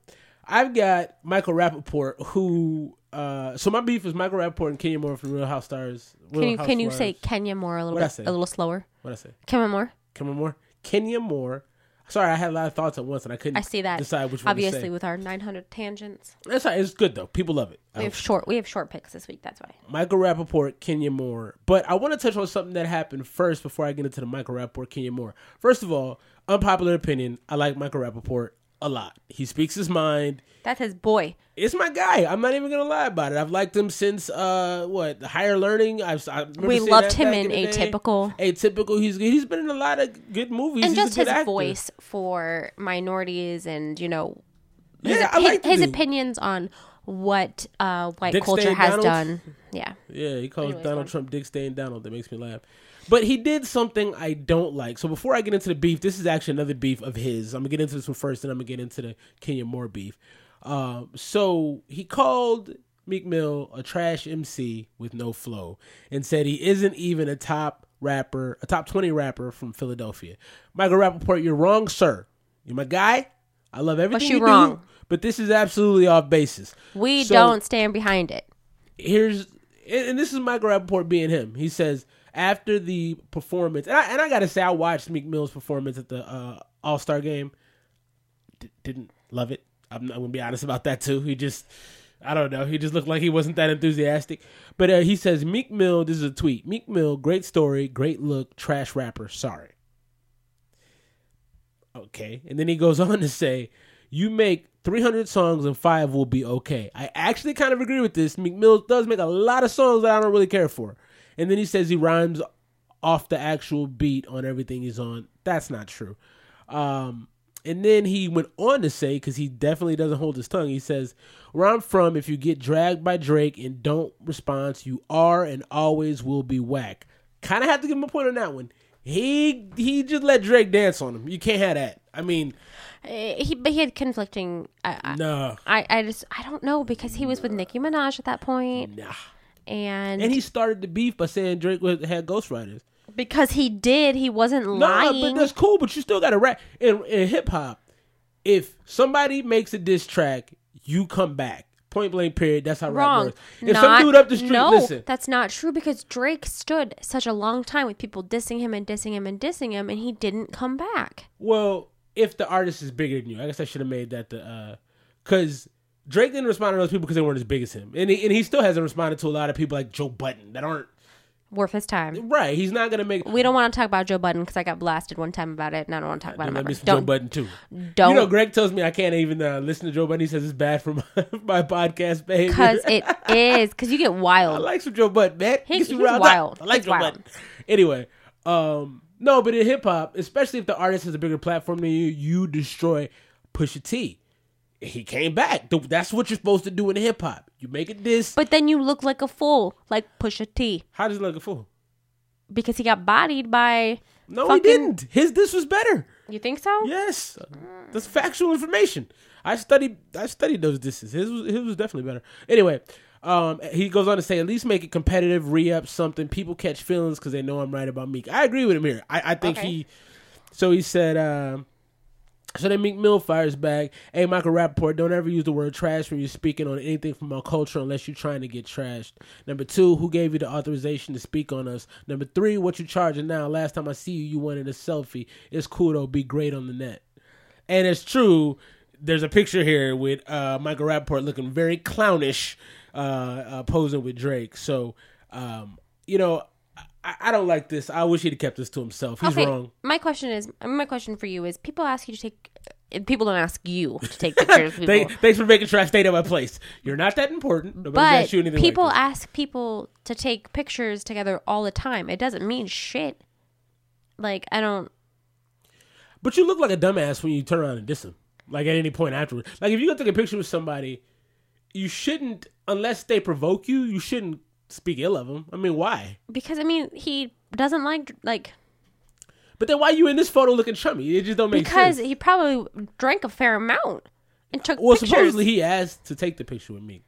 I've got Michael Rapaport, who. Uh, so my beef is Michael Rapaport and Kenya Moore from Real House Stars. Real can you House can you Stars. Say Kenya Moore a little What'd bit, a little slower? What I say? Kenya Moore. Kenya Moore. Kenya Moore. Sorry, I had a lot of thoughts at once and I couldn't. I see that. Decide which one Obviously, to say. Obviously, with our nine hundred tangents. That's right. It's good though. People love it. We have short. We have short picks this week. That's why. Michael Rapaport, Kenya Moore. But I want to touch on something that happened first before I get into the Michael Rapaport, Kenya Moore. First of all, unpopular opinion. I like Michael Rapaport a lot. He speaks his mind. That's his boy. It's my guy. I'm not even gonna lie about it. I've liked him since uh, what Higher Learning. I've I we loved him in Atypical. Atypical. He's he's been in a lot of good movies, and he's just his actor. Voice for minorities, and you know, his, yeah, his, like his opinions on what uh, white Dick culture Stain has Donald. Done. Yeah, yeah. He calls Anyways, Donald Trump Dick Stain Donald. That makes me laugh. But he did something I don't like. So before I get into the beef, this is actually another beef of his. I'm going to get into this one first, and I'm going to get into the Kenya Moore beef. Um, so he called Meek Mill a trash M C with no flow and said he isn't even a top rapper, a top twenty rapper from Philadelphia. Michael Rapaport, you're wrong, sir. You're my guy. I love everything you do. But you're wrong. But this is absolutely off basis. We so, don't stand behind it. Here's, and this is Michael Rapaport being him. He says... After the performance, and I, and I gotta say, I watched Meek Mill's performance at the uh, All-Star Game. D- didn't love it. I'm, I'm gonna be honest about that too. He just, I don't know. He just looked like he wasn't that enthusiastic. But uh, he says, Meek Mill, this is a tweet. Meek Mill, great story, great look, trash rapper, sorry. Okay. And then he goes on to say, you make three hundred songs and five will be okay. I actually kind of agree with this. Meek Mill does make a lot of songs that I don't really care for. And then he says he rhymes off the actual beat on everything he's on. That's not true. Um, And then he went on to say, because he definitely doesn't hold his tongue, he says, where I'm from, if you get dragged by Drake and don't respond, you are and always will be whack. Kind of have to give him a point on that one. He he just let Drake dance on him. You can't have that. I mean, he but he had conflicting. I, nah, I, I just I don't know because he was nah. with Nicki Minaj at that point. Nah, and and he started the beef by saying Drake had ghostwriters because he did. He wasn't lying. Nah, but that's cool. But you still got to rap in, in hip hop. If somebody makes a diss track, you come back. Point blank period. That's how Wrong. rap works. If not, some dude up the street, no, listen. That's not true because Drake stood such a long time with people dissing him and dissing him and dissing him, and he didn't come back. Well, if the artist is bigger than you, I guess I should have made that the uh, because Drake didn't respond to those people because they weren't as big as him, and he, and he still hasn't responded to a lot of people like Joe Budden that aren't worth his time. Right? He's not gonna make. We don't want to talk about Joe Budden because I got blasted one time about it, and I don't want to talk about him ever. Don't Joe Budden too. Don't. You know, Greg tells me I can't even uh, listen to Joe Budden. He says it's bad for my, my podcast behavior because it is because you get wild. I like some Joe Budden, man. He, he's wild. Up. I like he's Joe wild. Budden. Anyway, um, no, but in hip hop, especially if the artist has a bigger platform than you, you destroy Pusha T. He came back. That's what you're supposed to do in hip hop. You make a diss. But then you look like a fool, like Pusha T. How does he look like a fool? Because he got bodied by... No, fucking... he didn't. His diss was better. You think so? Yes. Mm. That's factual information. I studied I studied those disses. His was, his was definitely better. Anyway, um, he goes on to say, at least make it competitive, re-up something. People catch feelings because they know I'm right about Meek. I agree with him here. I, I think okay. he... So he said... Um, So then Meek Mill fires back, hey, Michael Rapaport, don't ever use the word trash when you're speaking on anything from our culture unless you're trying to get trashed. Number two, who gave you the authorization to speak on us? Number three, what you charging now? Last time I see you, you wanted a selfie. It's cool, though. Be great on the net. And it's true. There's a picture here with uh, Michael Rapaport looking very clownish, uh, uh, posing with Drake. So, um, you know, I don't like this. I wish he'd kept this to himself. He's okay. wrong. My question is, my question for you is, people ask you to take, people don't ask you to take pictures of people. Thanks for making sure I stayed at my place. You're not that important. Nobody but asked you anything people like ask people to take pictures together all the time. It doesn't mean shit. Like, I don't. But you look like a dumbass when you turn around and diss him. Like, at any point afterwards. Like, if you go take a picture with somebody, you shouldn't, unless they provoke you, you shouldn't speak ill of him. I mean, why? Because, I mean, he doesn't like, like... But then why are you in this photo looking chummy? It just don't make because sense. Because he probably drank a fair amount and took well, pictures. Well, supposedly he asked to take the picture with Meek.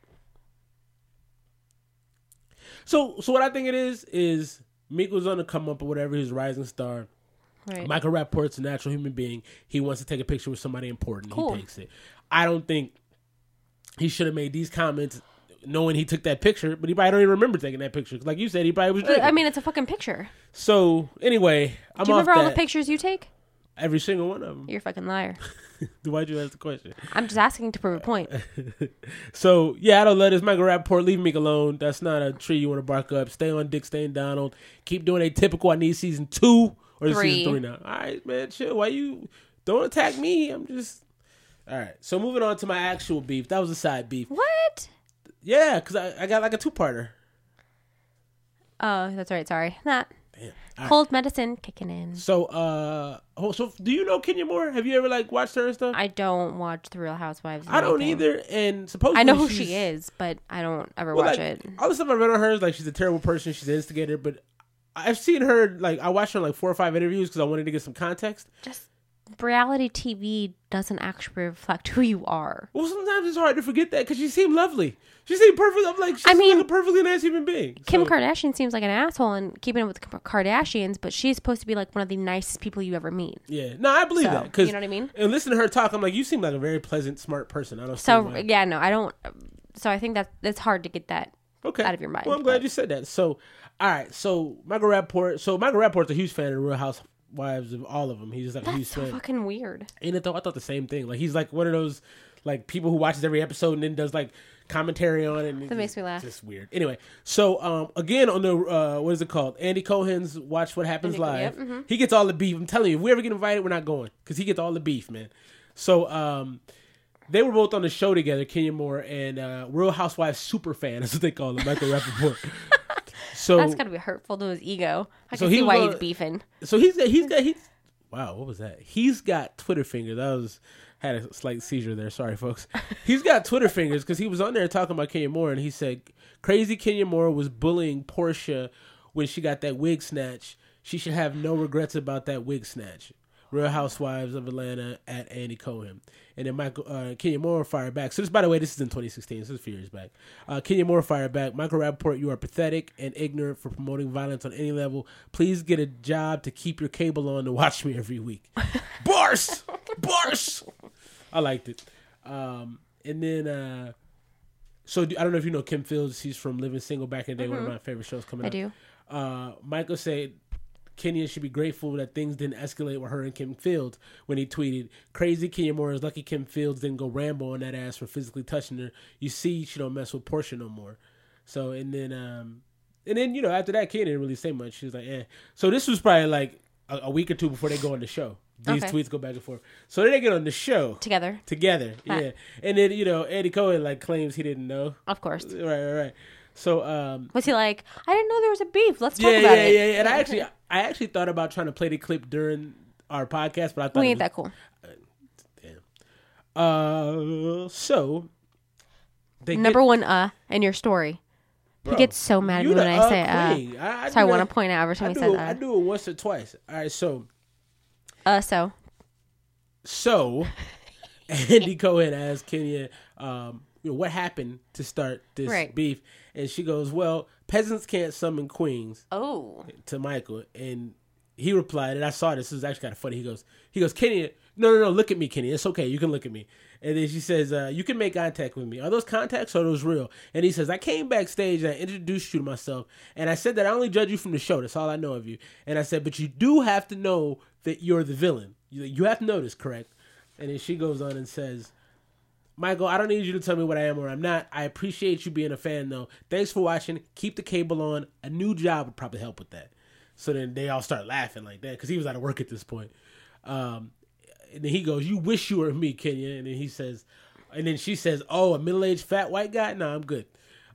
So, so what I think it is, is Meek was on the come up or whatever, his rising star. Right. Michael Rapaport's a natural human being. He wants to take a picture with somebody important. Cool. He takes it. I don't think he should have made these comments... knowing he took that picture, but he probably don't even remember taking that picture. Like you said, he probably was drinking. I mean, it's a fucking picture. So, anyway, I'm off that. Do you remember all the pictures you take? Every single one of them. You're a fucking liar. Why'd you ask the question? I'm just asking to prove a point. So, yeah, I don't let this Michael Rapaport leave Meek alone. That's not a tree you want to bark up. Stay on Dick, stay in Donald. Keep doing a typical. I need season two or three. season three now. All right, man, chill. Why you... Don't attack me. I'm just... All right. So, moving on to my actual beef. That was a side beef. What? Yeah, because I, I got like a two-parter. Oh, that's right. Sorry. Not right. Cold medicine kicking in. So, uh, oh, so do you know Kenya Moore? Have you ever like watched her and stuff? I don't watch The Real Housewives. I don't anything. either. And supposedly I know who she is, but I don't ever well, watch like, it. All the stuff I've read on her is like she's a terrible person. She's an instigator. But I've seen her, like I watched her in, like four or five interviews because I wanted to get some context. Just reality T V doesn't actually reflect who you are. Well, sometimes it's hard to forget that because she seemed lovely. She seemed perfect. I'm like, she's I mean, like a perfectly nice human being. So. Kim Kardashian seems like an asshole and keeping up with the Kardashians, but she's supposed to be like one of the nicest people you ever meet. Yeah. No, I believe so, that. You know what I mean? And listen to her talk. I'm like, you seem like a very pleasant, smart person. I don't see So, why. yeah, no, I don't. So I think that that's hard to get that okay. out of your mind. Well, I'm glad but. you said that. So, all right. So, Michael Rapaport. So, Michael Rapaport's a huge fan of The Real Housewives. Wives of all of them. He's just like, that's he's so fan. fucking weird. And I thought I thought the same thing. Like he's like one of those like people who watches every episode and then does like commentary on it. And that just makes me laugh. Just weird. Anyway, so um, again on the uh, what is it called? Andy Cohen's Watch What Happens Andy, Live. Yep, mm-hmm. He gets all the beef. I'm telling you, if we ever get invited, we're not going because he gets all the beef, man. So um, they were both on the show together, Kenya Moore and uh, Real Housewives superfan. That's what they call him, Michael Rapaport. So that's gotta be hurtful to his ego. I so can see why gonna, he's beefing. So he's he's got he's Wow, what was that? He's got Twitter fingers. I was had a slight seizure there. Sorry, folks. He's got Twitter fingers because he was on there talking about Kenya Moore, and he said, crazy Kenya Moore was bullying Portia when she got that wig snatch. She should have no regrets about that wig snatch. Real Housewives of Atlanta at Andy Cohen. And then Michael uh, Kenya Moore fired back. So this, by the way, this is in twenty sixteen. This is a few years back. Uh, Kenya Moore fired back. Michael Rapaport, you are pathetic and ignorant for promoting violence on any level. Please get a job to keep your cable on to watch me every week. Bars! Bars! I liked it. Um, and then... Uh, so do, I don't know if you know Kim Fields. She's from Living Single back in the day. Mm-hmm. One of my favorite shows coming I up. I do. Uh, Michael said... Kenya should be grateful that things didn't escalate with her and Kim Fields when he tweeted, crazy Kenya Moore is lucky Kim Fields didn't go Rambo on that ass for physically touching her. You see, she don't mess with Portia no more. So, and then, um, and then, you know, after that, Kenya didn't really say much. She was like, eh. So this was probably like a, a week or two before they go on the show. These okay. tweets go back and forth. So then they get on the show. Together. Together, Matt. Yeah. And then, you know, Andy Cohen, like, claims he didn't know. Of course. Right, right, right. So um, was he like, I didn't know there was a beef. Let's talk yeah, about yeah, it. Yeah, yeah, yeah. And I actually, I actually thought about trying to play the clip during our podcast, but I thought we ain't that cool. Uh, damn. Uh, so they number get, one, uh, in your story, bro, he gets so mad at me when I uh say queen. uh. I, I so I want to point out every time I he says uh. I do it once or twice. All right, so uh, so so Andy Cohen asked Kenya, um, you know, what happened to start this right. beef? And she goes, well, peasants can't summon queens. Oh. To Michael. And he replied, and I saw this. This was actually kind of funny. He goes, he goes, Kenya, no, no, no, look at me, Kenya. It's okay. You can look at me. And then she says, uh, you can make contact with me. Are those contacts or are those real? And he says, I came backstage and I introduced you to myself. And I said that I only judge you from the show. That's all I know of you. And I said, but you do have to know that you're the villain. You, you have to know this, correct? And then she goes on and says, Michael, I don't need you to tell me what I am or I'm not. I appreciate you being a fan, though. Thanks for watching. Keep the cable on. A new job would probably help with that. So then they all start laughing like that because he was out of work at this point. Um, and then he goes, you wish you were me, Kenya. And then he says, and then she says, oh, a middle-aged fat white guy? No, I'm good.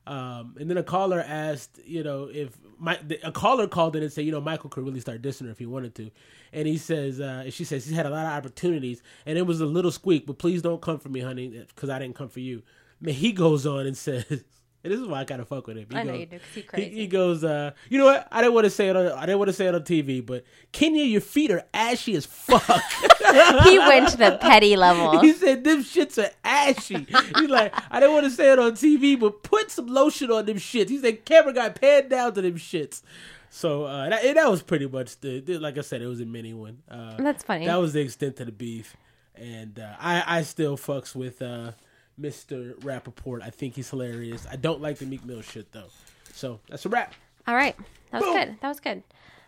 Um, and then a caller asked, you know, if my, a caller called in and said, you know, Michael could really start dissing her if he wanted to. And he says, uh, and she says, he's had a lot of opportunities and it was a little squeak, but please don't come for me, honey, because I didn't come for you. Man, he goes on and says, and this is why I kind of fuck with him. He I goes, know you do, because he's crazy. He, he goes, uh, you know what? I didn't want to say it on, I didn't want to say it on T V, but Kenya, your feet are ashy as fuck. He went to the petty level. He said, them shits are ashy. He's like, I didn't want to say it on T V, but put some lotion on them shits. He said, camera guy panned down to them shits. So uh, that, that was pretty much the, the, like I said, it was a mini one. Uh, That's funny. That was the extent of the beef. And uh, I, I still fucks with uh, Mister Rapaport. I think he's hilarious. I don't like the Meek Mill shit, though. So that's a wrap. All right. That was Boom. good. That was good.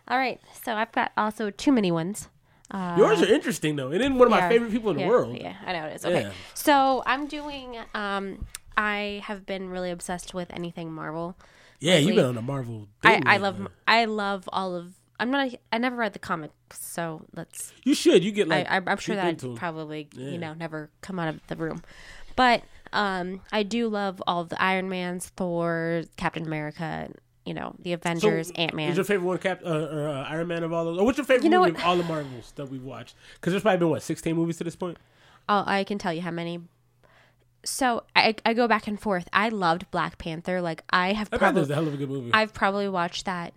All right. So I've got also two mini ones. Uh, Yours are interesting, though. And then one of yeah, my favorite people in yeah, the world. Yeah, I know it is. Okay. Yeah. So I'm doing, um, I have been really obsessed with anything Marvel. Yeah, you've been on a Marvel. I, I love, now. I love all of. I'm not. A, I never read the comics, so let's. You should. You get like. I, I'm sure that probably yeah. you know never come out of the room, but um, I do love all of the Iron Mans, Thor, Captain America, you know, the Avengers, so, Ant Man. Is your favorite one, Cap, uh, or, uh, Iron Man of all those? Or what's your favorite you know movie what? of all the Marvels that we've watched? Because there's probably been what sixteen movies to this point. Oh, I can tell you how many. So I, I go back and forth. I loved Black Panther. Like I have. I probably, that was a hell of a good movie. I've probably watched that.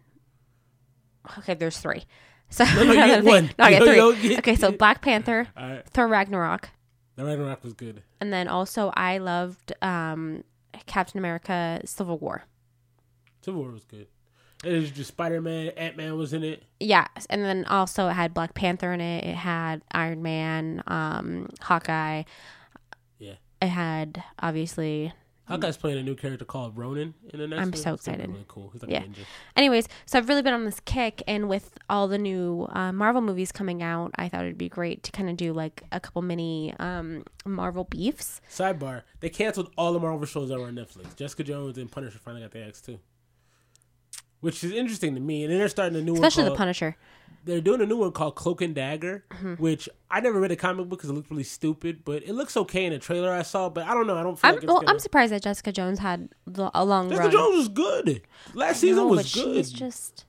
Okay, there's three. So no, no, you get one. No, I get three. No, get... Okay, so Black Panther, right. Thor Ragnarok. The Ragnarok was good. And then also I loved um, Captain America: Civil War. Civil War was good. It was just Spider-Man. Ant-Man was in it. Yeah, and then also it had Black Panther in it. It had Iron Man, um, Hawkeye. I had obviously. Hawkeye's um, playing a new character called Ronan in the next. I'm one. so excited. It's really cool. He's like yeah. a ninja. Anyways, so I've really been on this kick, and with all the new uh, Marvel movies coming out, I thought it'd be great to kind of do like a couple mini um, Marvel beefs. Sidebar: they canceled all the Marvel shows that were on Netflix. Jessica Jones and Punisher finally got their X too, which is interesting to me. And then they're starting a new, especially one called, the Punisher. They're doing a new one called Cloak and Dagger, mm-hmm. which I never read a comic book because it looked really stupid, but it looks okay in a trailer I saw, but I don't know. I don't feel I'm, like it's well, gonna... I'm surprised that Jessica Jones had a long Jessica run. Jessica Jones was good. Last I season know, was but good. She's just...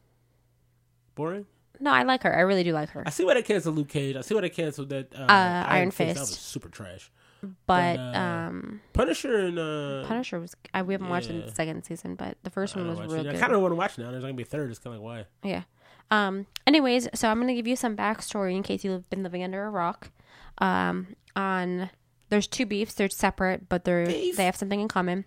Boring? No, I like her. I really do like her. I see why they canceled Luke Cage. I see why they canceled that uh, uh, Iron, Iron Fist. Fist. That was super trash. But, but uh, um, Punisher and uh, Punisher was I we haven't yeah. watched the second season, but the first one was real it. good. I kind of want to watch it now. There's gonna be a third. It's kind of like why. Yeah. Um. Anyways, so I'm gonna give you some backstory in case you've been living under a rock. Um. On there's two beefs. They're separate, but they're Beef? they have something in common.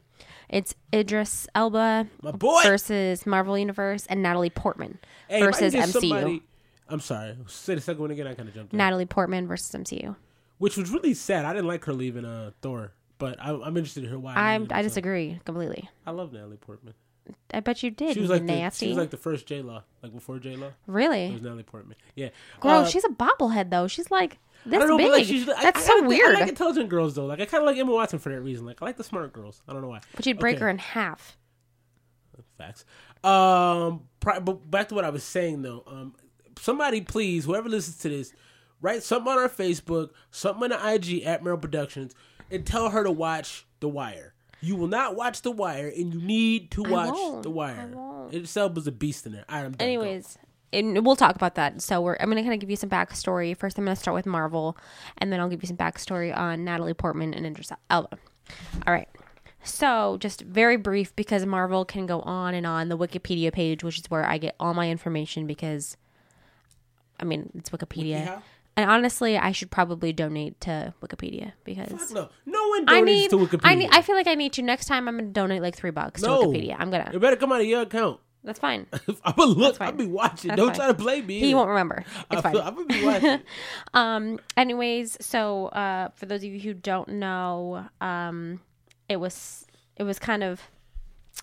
It's Idris Elba versus Marvel Universe and Natalie Portman hey, versus M C U. Somebody, I'm sorry. Say the second one again. I kind of jumped. Natalie on. Portman versus M C U. Which was really sad. I didn't like her leaving uh, Thor, but I, I'm interested in her why. I'm, I disagree completely. I love Natalie Portman. I bet you did. She was like nasty. The, she was like the first J Law, like before J Law. Really? It was Natalie Portman. Yeah. Girl, uh, she's a bobblehead though. She's like this know, big. Like, she's, That's I, I so gotta, weird. I like intelligent girls though. Like I kind of like Emma Watson for that reason. Like I like the smart girls. I don't know why. But you'd break okay. her in half. Facts. Um, pri- but back to what I was saying though. Um, somebody please, whoever listens to this. Write something on our Facebook, something on the I G at Merrill Productions, and tell her to watch The Wire. You will not watch The Wire, and you need to watch The Wire. I won't. It itself was a beast in there. All right, I'm done. Anyways, and we'll talk about that. So we're, I'm going to kind of give you some backstory. First, I'm going to start with Marvel, and then I'll give you some backstory on Natalie Portman and Idris Elba. All right. So just very brief, because Marvel can go on and on. The Wikipedia page, which is where I get all my information because, I mean, it's Wikipedia. Wikihow? And honestly, I should probably donate to Wikipedia because Fuck no. no one donates I need, to Wikipedia. I, need, I feel like I need to. Next time, I'm going to donate like three bucks no. to Wikipedia. I'm going to. It better come out of your account. That's fine. I'm going to look. I'll be watching. That's Don't fine. try to play me. He won't remember. It's I fine. Feel, I'm going to be watching. um, anyways, so uh, for those of you who don't know, um, it was it was kind of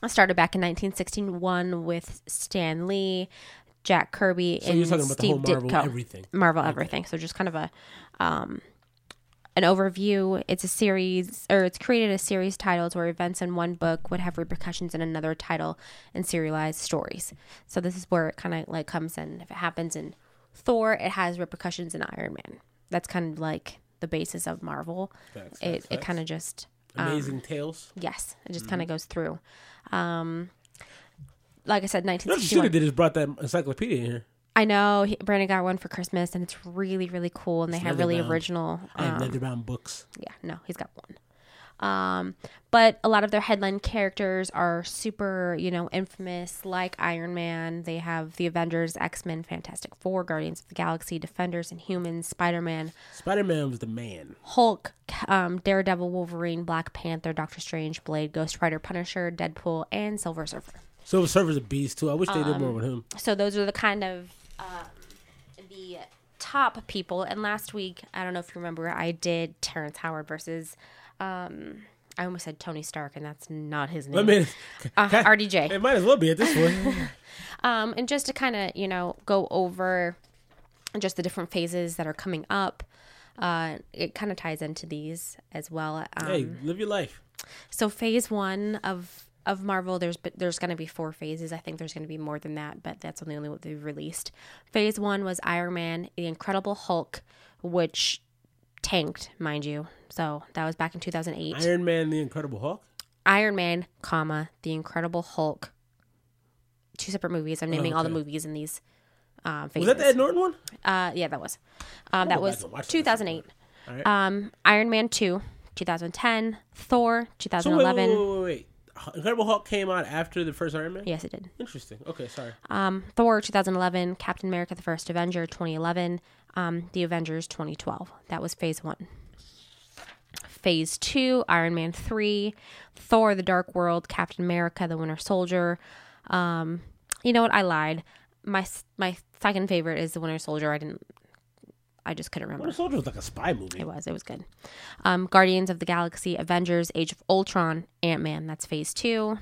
started back in nineteen sixty-one with Stan Lee. Jack Kirby so and about Steve the whole Marvel Ditko. Everything. Marvel okay. everything. So just kind of a um, an overview. It's a series, or it's created a series titles where events in one book would have repercussions in another title and serialized stories. So this is where it kind of like comes in. If it happens in Thor, it has repercussions in Iron Man. That's kind of like the basis of Marvel. Facts, it facts, it kind of just um, amazing tales. Yes, it just mm-hmm. kind of goes through. Um, Like I said, nineteen sixty-one. What you should have did is brought that encyclopedia in here. I know. He, Brandon got one for Christmas, and it's really, really cool, and they it's have really bound. original. Um, and leatherbound books. Yeah, no, he's got one. Um, but a lot of their headline characters are super, you know, infamous, like Iron Man. They have the Avengers, X-Men, Fantastic Four, Guardians of the Galaxy, Defenders, and Humans, Spider-Man. Spider-Man was the man. Hulk, um, Daredevil, Wolverine, Black Panther, Doctor Strange, Blade, Ghost Rider, Punisher, Deadpool, and Silver Surfer. So the server's a beast, too. I wish they um, did more with him. So those are the kind of uh, the top people. And last week, I don't know if you remember, I did Terrence Howard versus, um, I almost said Tony Stark, and that's not his name. I mean, uh, I, R D J. It might as well be at this point. um, and just to kind of, you know, go over just the different phases that are coming up, uh, it kind of ties into these as well. Um, hey, live your life. So phase one of... Of Marvel, there's there's going to be four phases. I think there's going to be more than that, but that's only what they've released. Phase one was Iron Man, The Incredible Hulk, which tanked, mind you. So that was back in two thousand eight. Iron Man, The Incredible Hulk? Iron Man, comma, The Incredible Hulk. Two separate movies. I'm naming oh, okay. all the movies in these uh, phases. Was that the Ed Norton one? Uh, yeah, that was. Um, that was two thousand eight. All right. um, Iron Man two, two thousand ten. Thor, two thousand eleven. So wait, wait, wait, wait. Incredible Hulk came out after the first Iron Man? Yes, it did. Interesting. Okay, sorry. Um, Thor, twenty eleven. Captain America, the First Avenger, twenty eleven. Um, the Avengers, twenty twelve. That was phase one. Phase two, Iron Man three. Thor, the Dark World. Captain America, the Winter Soldier. Um, you know what? I lied. My my second favorite is the Winter Soldier. I didn't... I just couldn't remember. Winter Soldier was like a spy movie. It was. It was good. Um, Guardians of the Galaxy, Avengers, Age of Ultron, Ant-Man. That's phase two.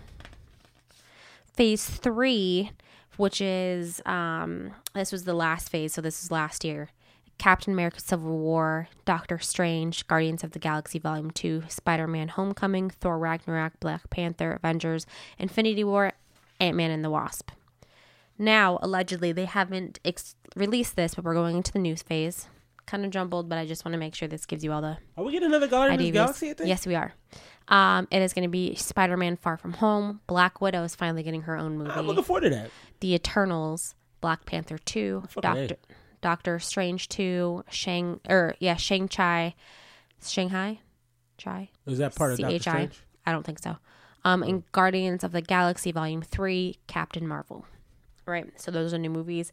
Phase three, which is, um, this was the last phase, so this is last year. Captain America, Civil War, Doctor Strange, Guardians of the Galaxy Volume two, Spider-Man Homecoming, Thor Ragnarok, Black Panther, Avengers, Infinity War, Ant-Man and the Wasp. Now, allegedly, they haven't ex- released this, but we're going into the news phase. Kind of jumbled, but I just want to make sure this gives you all the... Are we getting another Guardians of the Galaxy, I think? Yes, we are. Um, it is going to be Spider-Man Far From Home. Black Widow is finally getting her own movie. I'm looking forward to that. The Eternals, Black Panther two, Doctor A. Doctor Strange two, Shang or yeah, Shang-Chi, Shanghai, Chai. Is that part C H I? Of Doctor Strange? I don't think so. Um, and Guardians of the Galaxy Volume three, Captain Marvel. Right, so those are new movies.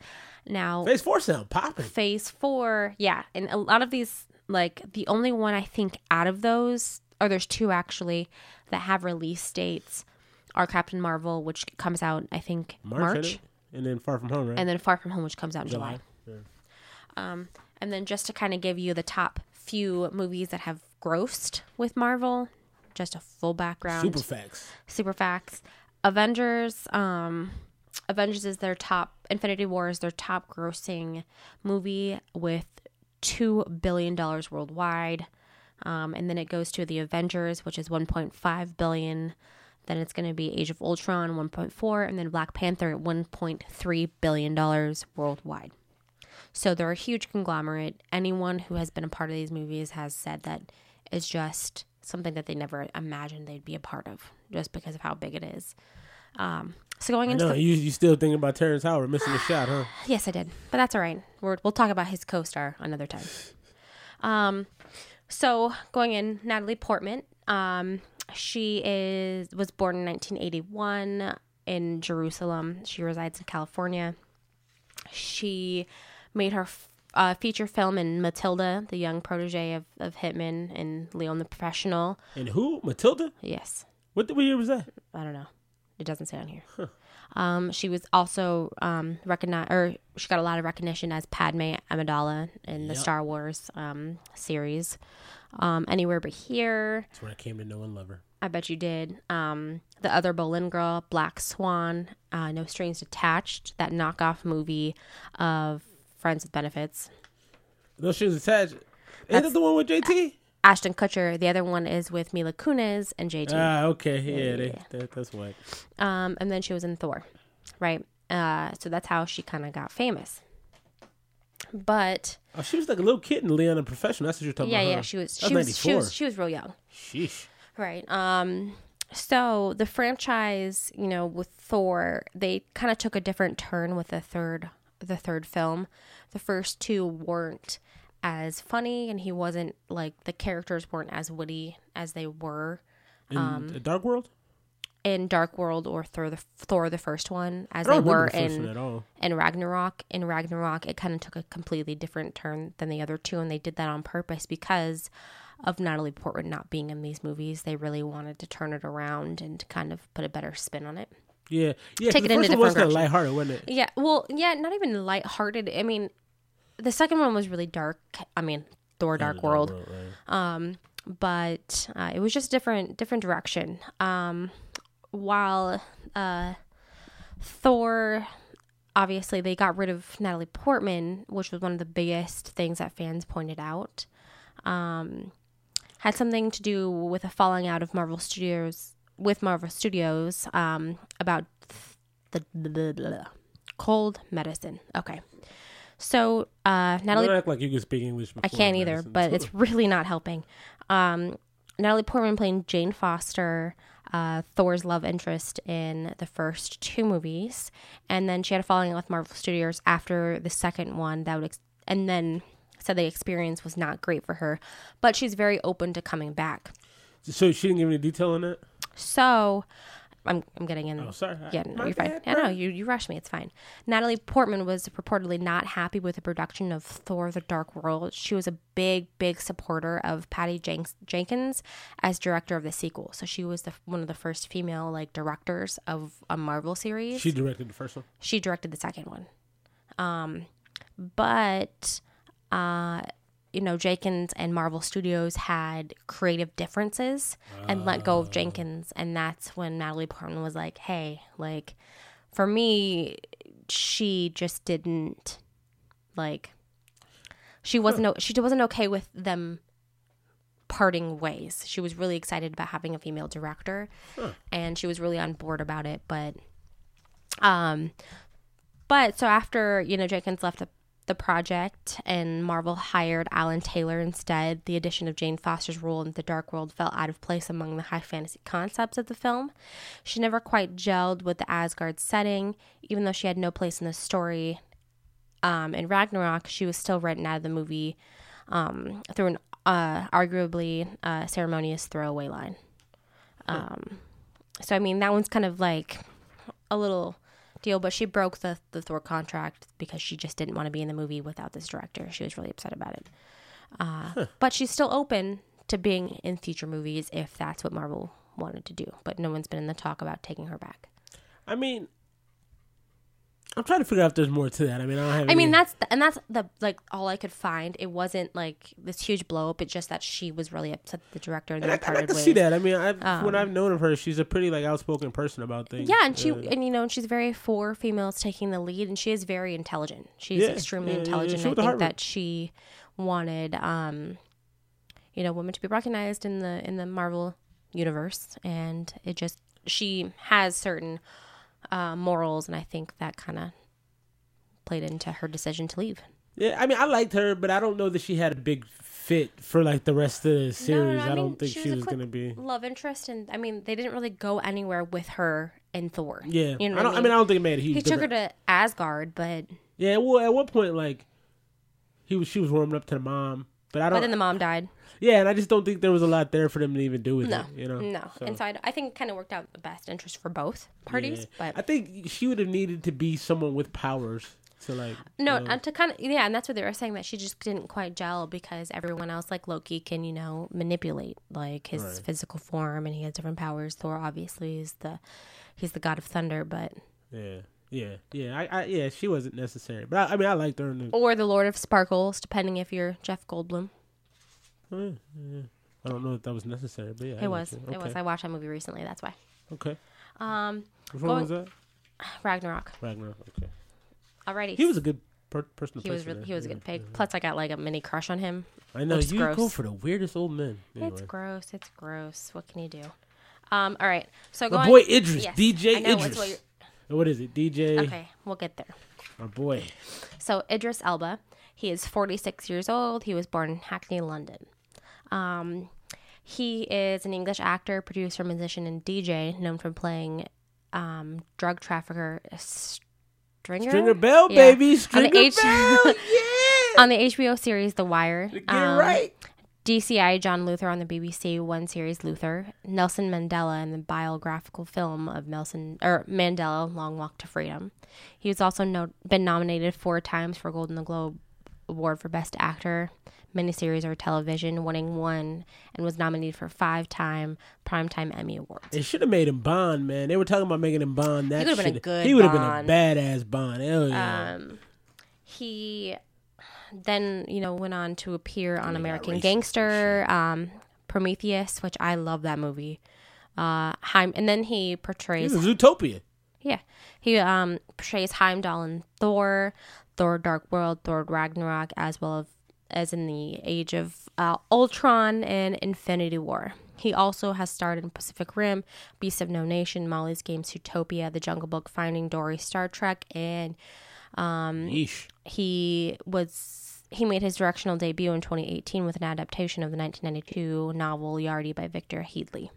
Now, Phase Four sound popping. Phase Four, yeah, and a lot of these, like the only one I think out of those, or there's two actually that have release dates, are Captain Marvel, which comes out I think March, March. and then Far From Home, right? And then Far From Home, which comes out in July. July. Yeah. Um, and then just to kind of give you the top few movies that have grossed with Marvel, just a full background. Super facts. Super facts. Avengers. Um. Avengers is their top, Infinity War is their top grossing movie with two billion dollars worldwide. Um, and then it goes to The Avengers, which is one point five billion dollars. Then it's going to be Age of Ultron, one point four billion dollars. And then Black Panther at one point three billion dollars worldwide. So they're a huge conglomerate. Anyone who has been a part of these movies has said that it's just something that they never imagined they'd be a part of, just because of how big it is. Um, so going into I know, the... you, you still thinking about Terrence Howard missing the shot, huh? Yes, I did, but that's all right. We're, we'll talk about his co-star another time. Um, so going in, Natalie Portman. Um, she is was born in nineteen eighty-one in Jerusalem. She resides in California. She made her f- uh, feature film in Matilda, the young protege of, of Hitman and Leon the Professional. And who? Matilda? Yes. What, what year was that? I don't know. It doesn't say on here. Huh. Um, she was also um, recognized, or she got a lot of recognition as Padme Amidala in the yep. Star Wars um, series. Um, Anywhere But Here. That's when I came to know and love her. I bet you did. Um, the Other Boleyn Girl, Black Swan, uh, No Strings Attached, that knockoff movie of Friends with Benefits. No Strings Attached. Isn't that the one with J T? Uh, Ashton Kutcher. The other one is with Mila Kunis and J T. Ah, okay. Yeah, they, they, that's what. Um, and then she was in Thor, right? Uh, so that's how she kind of got famous. But... Oh, she was like a little kid in Leon the Professional. That's what you're talking yeah, about. Yeah, yeah. She was, she, was, she, was, she was real young. Sheesh. Right. Um, so the franchise, you know, with Thor, they kind of took a different turn with the third, the third film. The first two weren't as funny, and he wasn't like the characters weren't as witty as they were in um, Dark World, in Dark World or Thor the, Thor the first one, as they were the in at all. in Ragnarok. In Ragnarok, it kind of took a completely different turn than the other two, and they did that on purpose because of Natalie Portman not being in these movies. They really wanted to turn it around and kind of put a better spin on it. Yeah, yeah. Take it into different direction. Lighthearted, wasn't it? Yeah. Well, yeah. Not even lighthearted. I mean. The second one was really dark. I mean, Thor: Dark, Dark World, World right. um, but uh, it was just different, different direction. Um, while uh, Thor, obviously, they got rid of Natalie Portman, which was one of the biggest things that fans pointed out. Um, had something to do with a falling out of Marvel Studios with Marvel Studios um, about the blah, blah, blah, cold medicine. Okay. So, uh, Natalie... You don't act like you can speak English before. I can't either, medicine. But it's really not helping. Um, Natalie Portman playing Jane Foster, uh, Thor's love interest in the first two movies. And then she had a falling out with Marvel Studios after the second one. That would, ex- And then said the experience was not great for her. But she's very open to coming back. So she didn't give any detail on that? So... I'm I'm getting in. Oh, sorry. Yeah, no, My you're fine. Yeah, no, you, you rushed me. It's fine. Natalie Portman was purportedly not happy with the production of Thor: The Dark World. She was a big, big supporter of Patty Jen- Jenkins as director of the sequel. So she was the, one of the first female like directors of a Marvel series. She directed the first one? She directed the second one. Um, but, uh, you know, Jenkins and Marvel Studios had creative differences and uh, let go of Jenkins. And that's when Natalie Portman was like, hey, like, for me, she just didn't, like, she wasn't, huh. she wasn't okay with them parting ways. She was really excited about having a female director huh. and she was really on board about it. But, um, but so after, you know, Jenkins left the the project, and Marvel hired Alan Taylor instead. The addition of Jane Foster's role in the Dark World fell out of place among the high fantasy concepts of the film. She never quite gelled with the Asgard setting, even though she had no place in the story. Um, in Ragnarok, she was still written out of the movie um, through an uh, arguably uh, ceremonious throwaway line. Um, so, I mean, that one's kind of like a little deal, but she broke the, the Thor contract because she just didn't want to be in the movie without this director. She was really upset about it. Uh, huh. But she's still open to being in future movies if that's what Marvel wanted to do. But no one's been in the talk about taking her back. I mean... I'm trying to figure out if there's more to that. I mean, I don't have. I any... mean, that's the, and that's the like all I could find. It wasn't like this huge blow up. It's just that she was really upset with the director and, and they I, parted I like ways. I see that. I mean, I've, um, when I've known of her, she's a pretty like outspoken person about things. Yeah, and she uh, and you know, she's very for females taking the lead, and she is very intelligent. She's yeah, extremely yeah, intelligent. Yeah, yeah. I think Harvard. that she wanted, um, you know, women to be recognized in the in the Marvel universe, and it just she has certain. Uh, morals, and I think that kind of played into her decision to leave. Yeah, I mean, I liked her, but I don't know that she had a big fit for like the rest of the series. No, no, no, I, I mean, don't think she was, she was going to be love interest, and I mean, they didn't really go anywhere with her in Thor. Yeah, you know I, don't, I, mean? I mean, I don't think it made a huge. He took her to Asgard, but yeah, well, at one point, like he was, she was warming up to the mom, but I don't. But then the mom died. Yeah, and I just don't think there was a lot there for them to even do with no, it. You know? No. So. And so I, I think it kind of worked out the best interest for both parties. Yeah. But I think she would have needed to be someone with powers to like... No, you know. to kind of... Yeah, and that's what they were saying, that she just didn't quite gel because everyone else, like Loki, can, you know, manipulate like his right. physical form, and he has different powers. Thor, obviously, is the... He's the god of thunder, but... Yeah. Yeah, yeah, I, I, yeah. She wasn't necessary. But I, I mean, I liked her. In the... Or the Lord of Sparkles, depending if you're Jeff Goldblum. Yeah, yeah. I don't know if that was necessary, but yeah, it I was. It, okay. it was. I watched that movie recently. That's why. Okay. Um, Which one going... was that? Ragnarok. Ragnarok. Okay. Alrighty. He was a good per- person. He was. Re- he was yeah. a good pig. Yeah. Plus, I got like a mini crush on him. I know you gross. go for the weirdest old men. Anyway. It's gross. It's gross. What can you do? Um. All right. So going... my boy Idris, yes. D J I know, Idris. It's what you're... What is it, D J? Okay, we'll get there. My boy. So Idris Elba, he is forty-six years old. He was born in Hackney, London. Um, he is an English actor, producer, musician, and D J, known for playing um, drug trafficker Stringer. Stringer Bell, yeah. baby, Stringer Bell, H- yeah. On the H B O series The Wire. Get um, right. D C I John Luther on the B B C One series Luther, Nelson Mandela in the biographical film of Nelson or Mandela, Long Walk to Freedom. He has also no, been nominated four times for Golden Globe Award for Best Actor, Miniseries or Television, winning one, and was nominated for five-time Primetime Emmy Awards. They should have made him Bond, man. They were talking about making him Bond. That he would have been a good He would have been a badass Bond. Hell yeah. Um, he... Then, you know, went on to appear on oh American God, Gangster, um, Prometheus, which I love that movie. Uh, Heim- and then he portrays... This is Zootopia. Yeah. He um, portrays Heimdall in Thor, Thor Dark World, Thor Ragnarok, as well as in the Age of uh, Ultron and Infinity War. He also has starred in Pacific Rim, Beasts of No Nation, Molly's Game, Zootopia, The Jungle Book, Finding Dory, Star Trek, and... Um, Yeesh. He was he made his directional debut in twenty eighteen with an adaptation of the nineteen ninety-two novel Yardi by Victor Headley.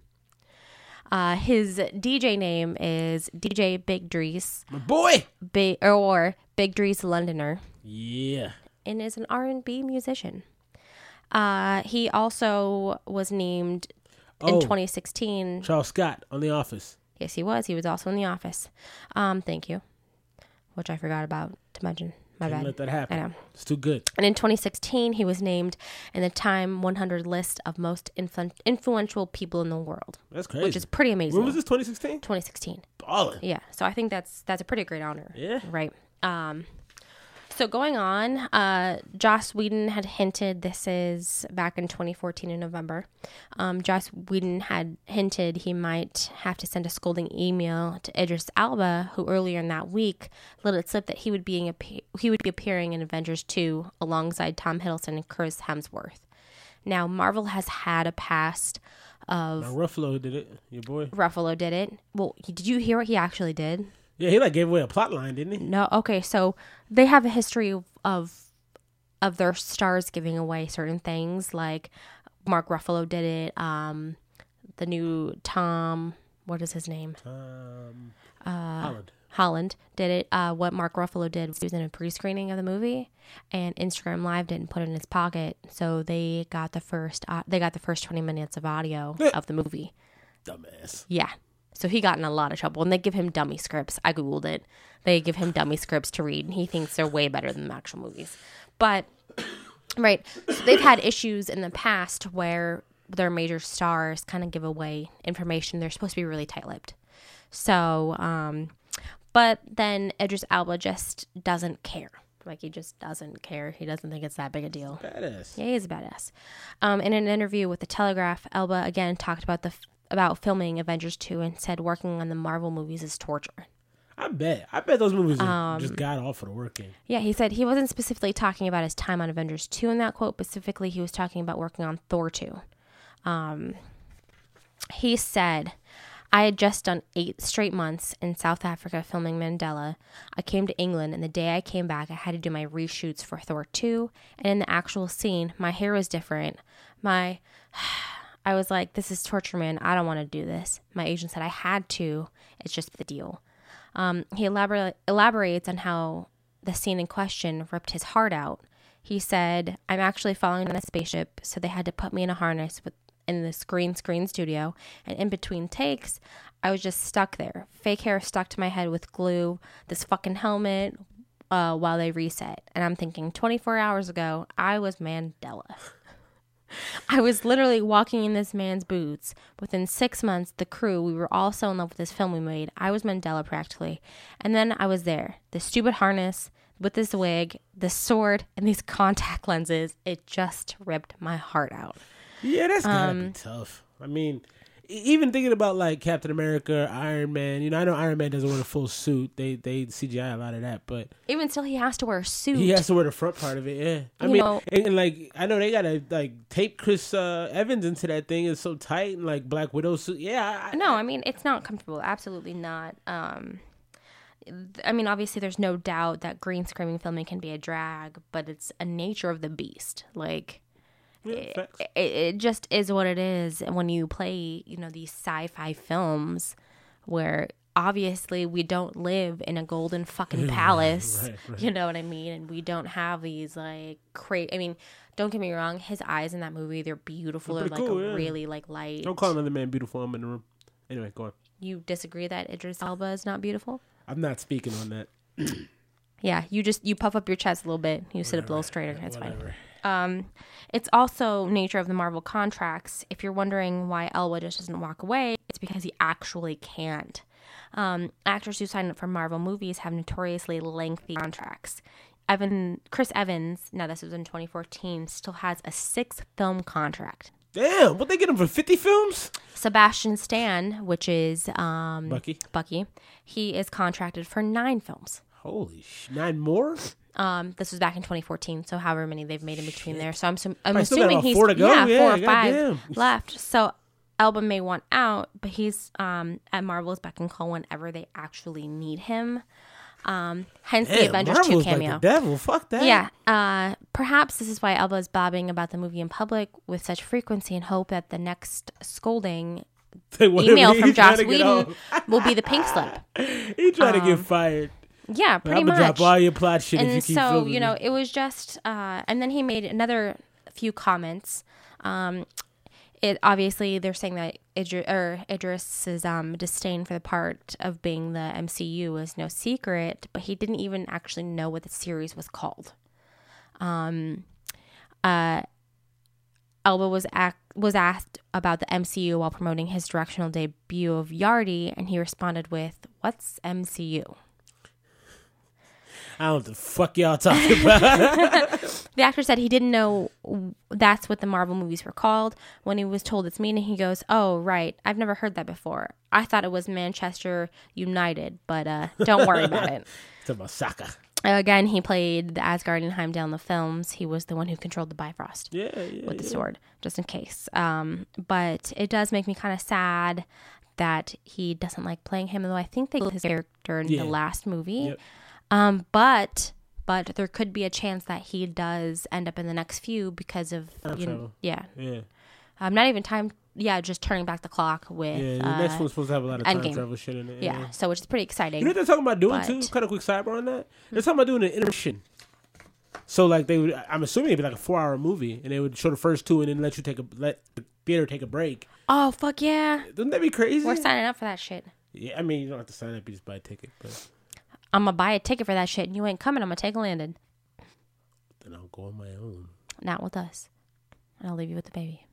Uh, his D J name is D J Big Drees, my boy, ba- or Big Drees Londoner. Yeah, and is an R and B musician. Uh, he also was named oh, in twenty sixteen Charles Scott on The Office. Yes, he was. He was also in The Office. Um, thank you. Which I forgot about to mention. My Can't bad. Let that happen. I know. It's too good. And in twenty sixteen, he was named in the Time one hundred list of most influ- influential people in the world. That's crazy. Which is pretty amazing. When was this? twenty sixteen twenty sixteen Ballin'. Yeah. So I think that's that's a pretty great honor. Yeah. Right. Um. So going on, uh, Joss Whedon had hinted, this is back in twenty fourteen in November, um, Joss Whedon had hinted he might have to send a scolding email to Idris Elba, who earlier in that week let it slip that he would, be a, he would be appearing in Avengers two alongside Tom Hiddleston and Chris Hemsworth. Now, Marvel has had a past of... Now, Ruffalo did it, your boy. Ruffalo did it. Well, did you hear what he actually did? Yeah, he like gave away a plot line, didn't he? No, okay, so they have a history of, of of their stars giving away certain things. Like Mark Ruffalo did it. Um, the new Tom, what is his name? Tom uh, Holland. Holland did it. Uh, what Mark Ruffalo did was he was in a pre-screening of the movie, and Instagram Live didn't put it in his pocket, so they got the first uh, they got the first twenty minutes of audio of the movie. Dumbass. Yeah. So he got in a lot of trouble, and they give him dummy scripts. I Googled it. They give him dummy scripts to read, and he thinks they're way better than the actual movies. But, right, so they've had issues in the past where their major stars kind of give away information. They're supposed to be really tight-lipped. So, um, but then Idris Elba just doesn't care. Like, he just doesn't care. He doesn't think it's that big a deal. Badass. Yeah, he's a badass. Um, in an interview with The Telegraph, Elba, again, talked about the... about filming Avengers two and said working on the Marvel movies is torture. I bet. I bet those movies um, just got off for the working. Yeah, he said he wasn't specifically talking about his time on Avengers two in that quote. Specifically, he was talking about working on Thor two. Um, he said, I had just done eight straight months in South Africa filming Mandela. I came to England, and the day I came back, I had to do my reshoots for Thor two. And in the actual scene, my hair was different. My... I was like, this is torture, man. I don't want to do this. My agent said I had to. It's just the deal. Um, he elabor- elaborates on how the scene in question ripped his heart out. He said, I'm actually falling on a spaceship, so they had to put me in a harness with, in this green screen studio. And in between takes, I was just stuck there. Fake hair stuck to my head with glue, this fucking helmet, uh, while they reset. And I'm thinking, twenty-four hours ago, I was Mandela. I was literally walking in this man's boots. Within six months, the crew, we were all so in love with this film we made. I was Mandela practically. And then I was there. This stupid harness with this wig, this sword, and these contact lenses. It just ripped my heart out. Yeah, that's gotta um, be tough. I mean, even thinking about like Captain America, Iron Man. You know, I know Iron Man doesn't wear a full suit. They they C G I a lot of that, but even still, he has to wear a suit. He has to wear the front part of it. Yeah, I you mean, know, and, and like I know they gotta like tape Chris uh, Evans into that thing. It's so tight, and like Black Widow suit. Yeah, I, no, I mean it's not comfortable. Absolutely not. Um, I mean, obviously, there's no doubt that green screen filming can be a drag, but it's a nature of the beast. Like. Yeah, it, it, it just is what it is when you play, you know, these sci-fi films where obviously we don't live in a golden fucking palace, right, right. You know what I mean? And we don't have these like cra- I mean, don't get me wrong, his eyes in that movie, they're beautiful. They're like cool, a yeah. really like light. Don't call another man beautiful. I'm in the room. Anyway, go on. You disagree that Idris Elba is not beautiful? I'm not speaking on that. Yeah, you just, you puff up your chest a little bit. You whatever. Sit up a little straighter. That's whatever. Fine. Um, it's also nature of the Marvel contracts. If you're wondering why Elba just doesn't walk away, it's because he actually can't. Um, actors who sign up for Marvel movies have notoriously lengthy contracts. Evan, Chris Evans, now this was in twenty fourteen, still has a six film contract. Damn, what, they get him for fifty films? Sebastian Stan, which is um, Bucky. Bucky, he is contracted for nine films. Holy shit, nine more? Um, this was back in twenty fourteen, so however many they've made in between Shit. There. So I'm, su- I'm assuming he's four to go. Yeah, yeah, four or goddamn. Five left. So Elba may want out, but he's um, at Marvel's beck and call whenever they actually need him. Um, hence Damn, the Avengers Marvel's two cameo. Like the devil. Fuck that. Yeah. Uh, perhaps this is why Elba is bobbing about the movie in public with such frequency and hope that the next scolding email from Joss Whedon will be the pink slip. He tried um, to get fired. Yeah, pretty I'm much. I'm going to drop all your plot shit and if you keep filming. And so, you know, it was just... Uh, and then he made another few comments. Um, it Obviously, they're saying that Idris, or Idris's um, disdain for the part of being the M C U is no secret, but he didn't even actually know what the series was called. Um, uh, Elba was, ac- was asked about the M C U while promoting his directional debut of Yardi, and he responded with, "What's M C U?" I don't know what the fuck y'all talking about. The actor said he didn't know that's what the Marvel movies were called. When he was told its meaning, he goes, "Oh, right. I've never heard that before. I thought it was Manchester United, but uh, don't worry about it." It's about soccer. Again, he played the Asgard and Heimdall in the films. He was the one who controlled the Bifrost yeah, yeah, with the yeah. sword, just in case. Um, but it does make me kind of sad that he doesn't like playing him, though I think they killed his character in yeah. the last movie. Yep. Um, but, but there could be a chance that he does end up in the next few because of time you know, travel. Yeah, yeah. Um, not even time. Yeah, just turning back the clock with yeah. The uh, next one's supposed to have a lot of time travel shit in it. Yeah, yeah, so which is pretty exciting. You know what they're talking about doing but... too? Kind of quick sidebar on that. They're talking about doing an intermission. So like they would, I'm assuming it'd be like a four hour movie, and they would show the first two, and then let you take a let the theater take a break. Oh fuck yeah! Doesn't that be crazy? We're signing up for that shit. Yeah, I mean you don't have to sign up; you just buy a ticket. But... I'm gonna buy a ticket for that shit, and you ain't coming. I'm gonna take Landon. Then I'll go on my own. Not with us. And I'll leave you with the baby.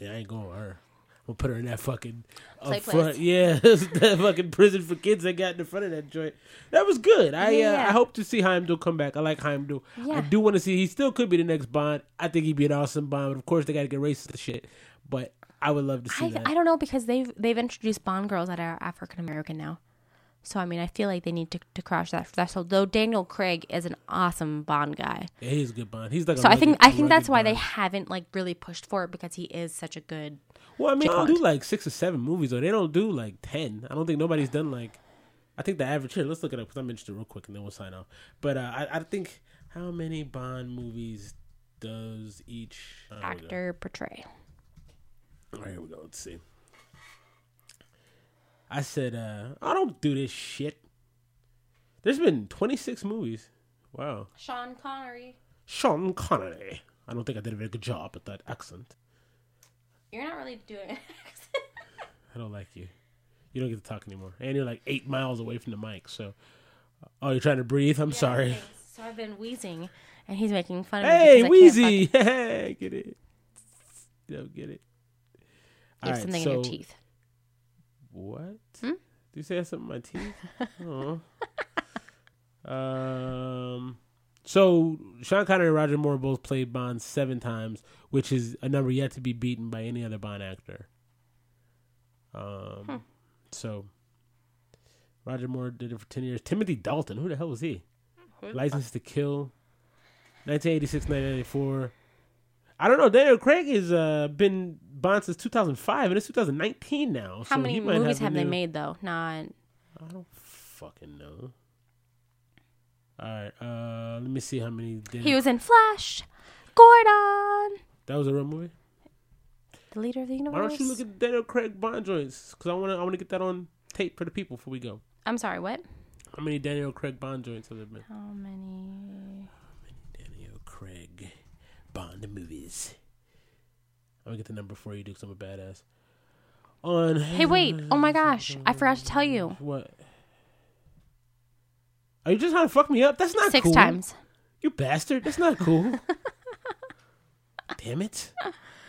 Yeah, I ain't going with her. We'll put her in that fucking up front. Yeah, that fucking prison for kids they got in front of that joint. That was good. I yeah, uh, yeah. I hope to see Heimdall come back. I like Heimdall. Yeah. I do want to see. He still could be the next Bond. I think he'd be an awesome Bond. But of course, they got to get racist and shit. But I would love to see I, that. I don't know because they've they've introduced Bond girls that are African American now. So I mean, I feel like they need to, to crash that threshold. Though Daniel Craig is an awesome Bond guy. Yeah, he's a good Bond. He's like. So a rugged, I think I think that's why Bond. They haven't like really pushed for it because he is such a good. Well, I mean, they don't do like six or seven movies, or they don't do like ten. I don't think nobody's done like. I think the average here. Let's look it up because I'm interested real quick, and then we'll sign off. But uh, I, I think how many Bond movies does each uh, actor portray? All right, here we go. Let's see. I said, uh, I don't do this shit. There's been twenty-six movies. Wow. Sean Connery. Sean Connery. I don't think I did a very good job with that accent. You're not really doing an accent. I don't like you. You don't get to talk anymore. And you're like eight miles away from the mic, so... Oh, you're trying to breathe? I'm yeah, sorry. Okay. So I've been wheezing, and he's making fun of hey, me. Hey, wheezy! Fucking... Hey, get it. Don't get it. You have right, something so... in your teeth. What? Hmm? Do you say something in my teeth? Oh. Um. So Sean Connery and Roger Moore both played Bond seven times, which is a number yet to be beaten by any other Bond actor. Um. Hmm. So Roger Moore did it for ten years. Timothy Dalton, who the hell was he? License to Kill, nineteen eighty-six, nineteen ninety-four. I don't know. Daniel Craig has uh, been Bond since two thousand five, and it's two thousand nineteen now. How so many movies have, have they made, though? Not. I don't fucking know. All right. Uh, let me see how many. Daniel... He was in Flash. Gordon. That was a real movie? The Leader of the Universe. Why don't you look at Daniel Craig Bond joints? Because I want to I want to get that on tape for the people before we go. I'm sorry, what? How many Daniel Craig Bond joints have there been? How many? How many Daniel Craig... Bond movies. I'm gonna get the number for you, Duke. I'm a badass. On hey, wait! Oh my gosh, I forgot to tell you. What? Are you just trying to fuck me up? That's not six cool. Six times. You bastard! That's not cool. Damn it!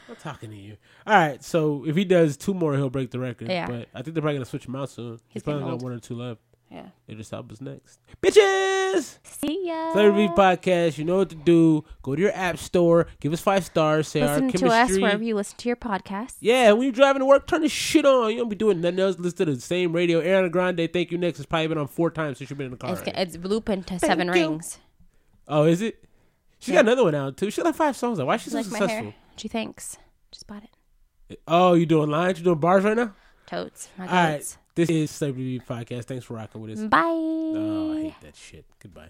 I'm talking to you. All right. So if he does two more, he'll break the record. Yeah. But I think they're probably gonna switch him out soon. He's, He's probably got old. one or two left. Yeah. Idris Elba's next. Bitches! See ya! Celebrity Beef Podcast. You know what to do. Go to your app store. Give us five stars. Say listen our chemistry. Listen to us wherever you listen to your podcast. Yeah, when you're driving to work, turn this shit on. You don't be doing nothing else. Listen to the same radio. Ariana Grande, Thank You Next. It's probably been on four times since you've been in the car. It's, right? it's looping to Thank seven you. rings. Oh, is it? She yeah. got another one out, too. She got like five songs out. Why is she so like successful? She thanks. Just bought it. Oh, you doing lines? You doing bars right now? Totes. My All totes. Right. This is Celebrity Beef Podcast. Thanks for rocking with us. Bye. Oh, I hate that shit. Goodbye.